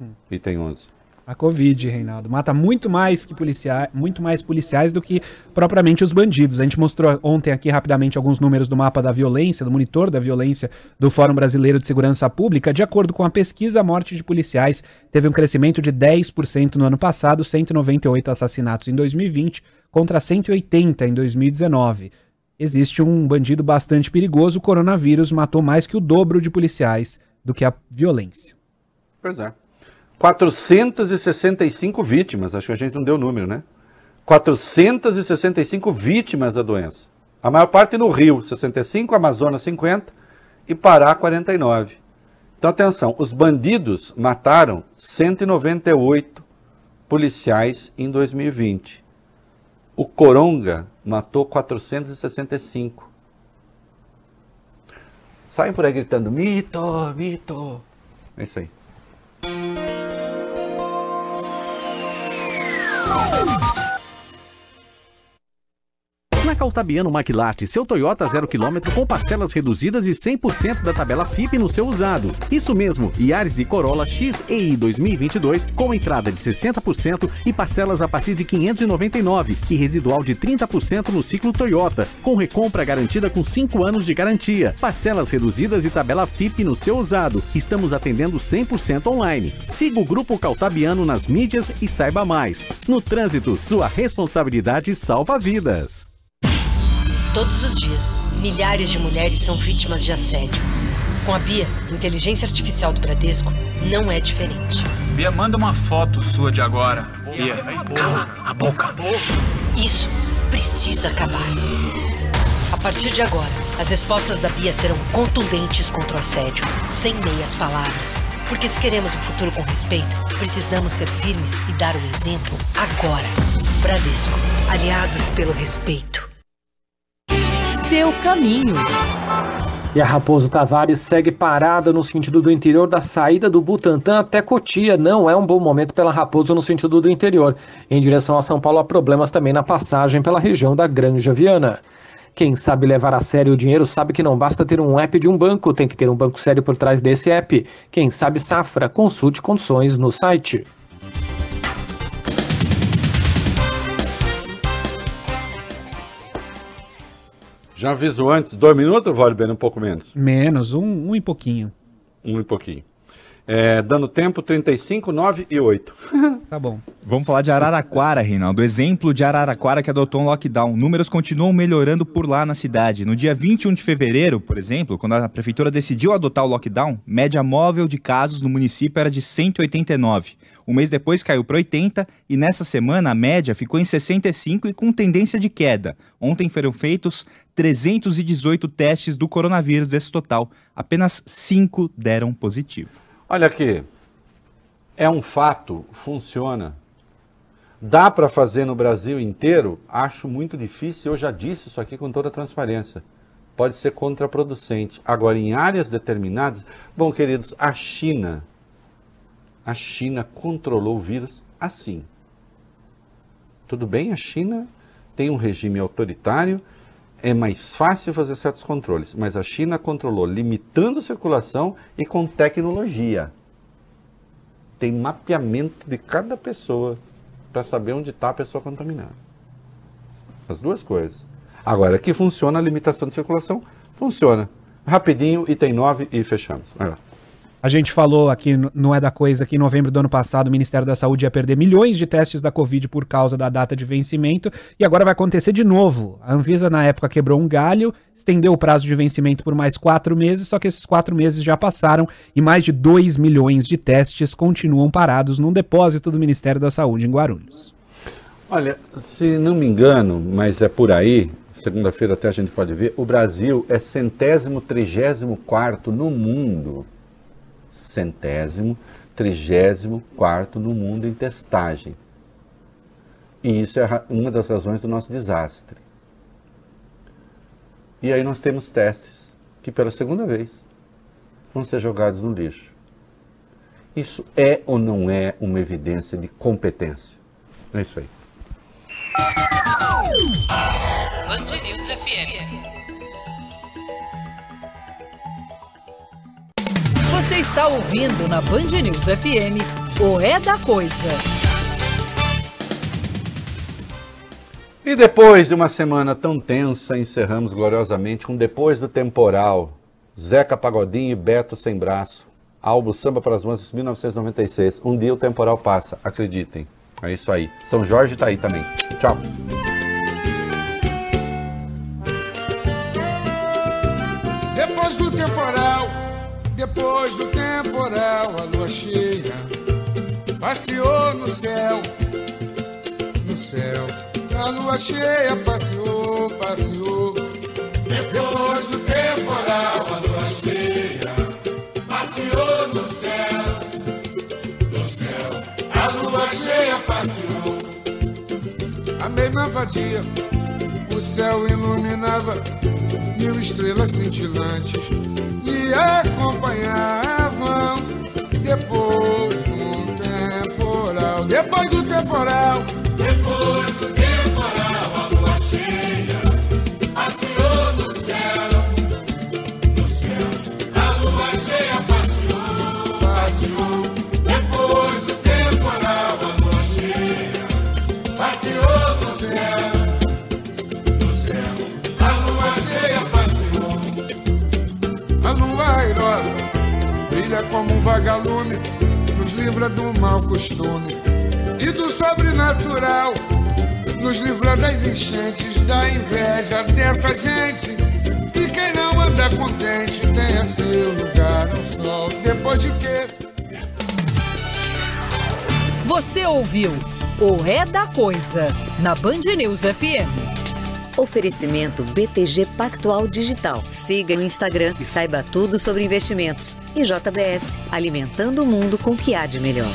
hum. e tem onze. A Covid, Reinaldo, mata muito mais que policiais, muito mais policiais do que propriamente os bandidos. A gente mostrou ontem aqui rapidamente alguns números do mapa da violência, do monitor da violência do Fórum Brasileiro de Segurança Pública. De acordo com a pesquisa, a morte de policiais teve um crescimento de dez por cento no ano passado, cento e noventa e oito assassinatos em dois mil e vinte contra cento e oitenta em dois mil e dezenove. Existe um bandido bastante perigoso, o coronavírus matou mais que o dobro de policiais do que a violência. Pois é. quatrocentas e sessenta e cinco vítimas, acho que a gente não deu o número, né? quatrocentas e sessenta e cinco vítimas da doença. A maior parte no Rio, sessenta e cinco, Amazonas, cinquenta e Pará, quarenta e nove. Então, atenção, os bandidos mataram cento e noventa e oito policiais em dois mil e vinte. O coronga matou quatrocentos e sessenta e cinco. Saem por aí gritando, mito, mito. É isso aí. Na Caltabiano Maquilate, seu Toyota zero quilômetro com parcelas reduzidas e cem por cento da tabela F I P no seu usado. Isso mesmo, Yaris e Corolla X E I dois mil e vinte e dois com entrada de sessenta por cento e parcelas a partir de quinhentos e noventa e nove e residual de trinta por cento no ciclo Toyota, com recompra garantida com cinco anos de garantia. Parcelas reduzidas e tabela F I P no seu usado. Estamos atendendo cem por cento online. Siga o Grupo Caltabiano nas mídias e saiba mais. No trânsito, sua responsabilidade salva vidas. Todos os dias, milhares de mulheres são vítimas de assédio. Com a Bia, inteligência artificial do Bradesco, não é diferente. Bia, manda uma foto sua de agora. Bia, cala a boca. Isso precisa acabar. A partir de agora, as respostas da Bia serão contundentes contra o assédio, sem meias palavras. Porque se queremos um futuro com respeito, precisamos ser firmes e dar o exemplo agora. Bradesco, aliados pelo respeito. Seu caminho. E a Raposo Tavares segue parada no sentido do interior da saída do Butantã até Cotia. Não é um bom momento pela Raposo no sentido do interior. Em direção a São Paulo há problemas também na passagem pela região da Granja Viana. Quem sabe levar a sério o dinheiro sabe que não basta ter um app de um banco, tem que ter um banco sério por trás desse app. Quem sabe safra, consulte condições no site. Já avisou antes, dois minutos, vale bem um pouco menos? Menos, um, um e pouquinho. Um e pouquinho. É, dando tempo, trinta e cinco, nove e oito. Tá bom. Vamos falar de Araraquara, Reinaldo. Exemplo de Araraquara que adotou um lockdown. Números continuam melhorando por lá na cidade. No dia vinte e um de fevereiro, por exemplo, quando a prefeitura decidiu adotar o lockdown, média móvel de casos no município era de cento e oitenta e nove. Um mês depois caiu para oitenta e nessa semana a média ficou em sessenta e cinco e com tendência de queda. Ontem foram feitos trezentos e dezoito testes do coronavírus. Desse total, apenas cinco deram positivo. Olha aqui, é um fato, funciona. Dá para fazer no Brasil inteiro? Acho muito difícil, eu já disse isso aqui com toda a transparência. Pode ser contraproducente. Agora, em áreas determinadas... Bom, queridos, a China, a China controlou o vírus assim. Tudo bem, a China tem um regime autoritário, é mais fácil fazer certos controles, mas a China controlou limitando a circulação e com tecnologia. Tem mapeamento de cada pessoa para saber onde está a pessoa contaminada. As duas coisas. Agora, que funciona a limitação de circulação? Funciona. Rapidinho, item nove e fechamos. Vai lá. A gente falou aqui, não é da coisa, que em novembro do ano passado o Ministério da Saúde ia perder milhões de testes da Covid por causa da data de vencimento, e agora vai acontecer de novo. A Anvisa, na época, quebrou um galho, estendeu o prazo de vencimento por mais quatro meses, só que esses quatro meses já passaram e mais de dois milhões de testes continuam parados num depósito do Ministério da Saúde em Guarulhos. Olha, se não me engano, mas é por aí, segunda-feira até a gente pode ver, o Brasil é centésimo, trigésimo quarto no mundo. Centésimo, trigésimo quarto no mundo em testagem. E isso é uma das razões do nosso desastre. E aí nós temos testes que pela segunda vez vão ser jogados no lixo. Isso é ou não é uma evidência de competência? É isso aí. Band News F M. Você está ouvindo na Band News F M, o É da Coisa. E depois de uma semana tão tensa, encerramos gloriosamente com Depois do Temporal, Zeca Pagodinho e Beto Sem Braço, álbum Samba para as Mansas, mil novecentos e noventa e seis. Um dia o temporal passa, acreditem. É isso aí. São Jorge está aí também. Tchau. Depois do temporal... Depois do temporal, a lua cheia passeou no céu, no céu. A lua cheia passeou, passeou. Depois do temporal, a lua cheia passeou no céu, no céu. A lua cheia passeou. A mesma vadia, o céu iluminava mil estrelas cintilantes. E acompanhavam depois do temporal, depois do temporal, depois do temporal, a lua cheia passeou no céu, no céu. A lua cheia passeou, passeou. Depois do temporal, a lua cheia passeou no céu, no céu. A lua cheia passeou. A lua airosa brilha como um vagalume, nos livra do mau costume e do sobrenatural, nos livra das enchentes, da inveja dessa gente. E quem não anda contente tem a seu lugar ao sol. Depois de quê? Você ouviu o É da Coisa na Band News F M. Oferecimento B T G Pactual Digital. Siga no Instagram e saiba tudo sobre investimentos. E J B S, alimentando o mundo com o que há de melhor.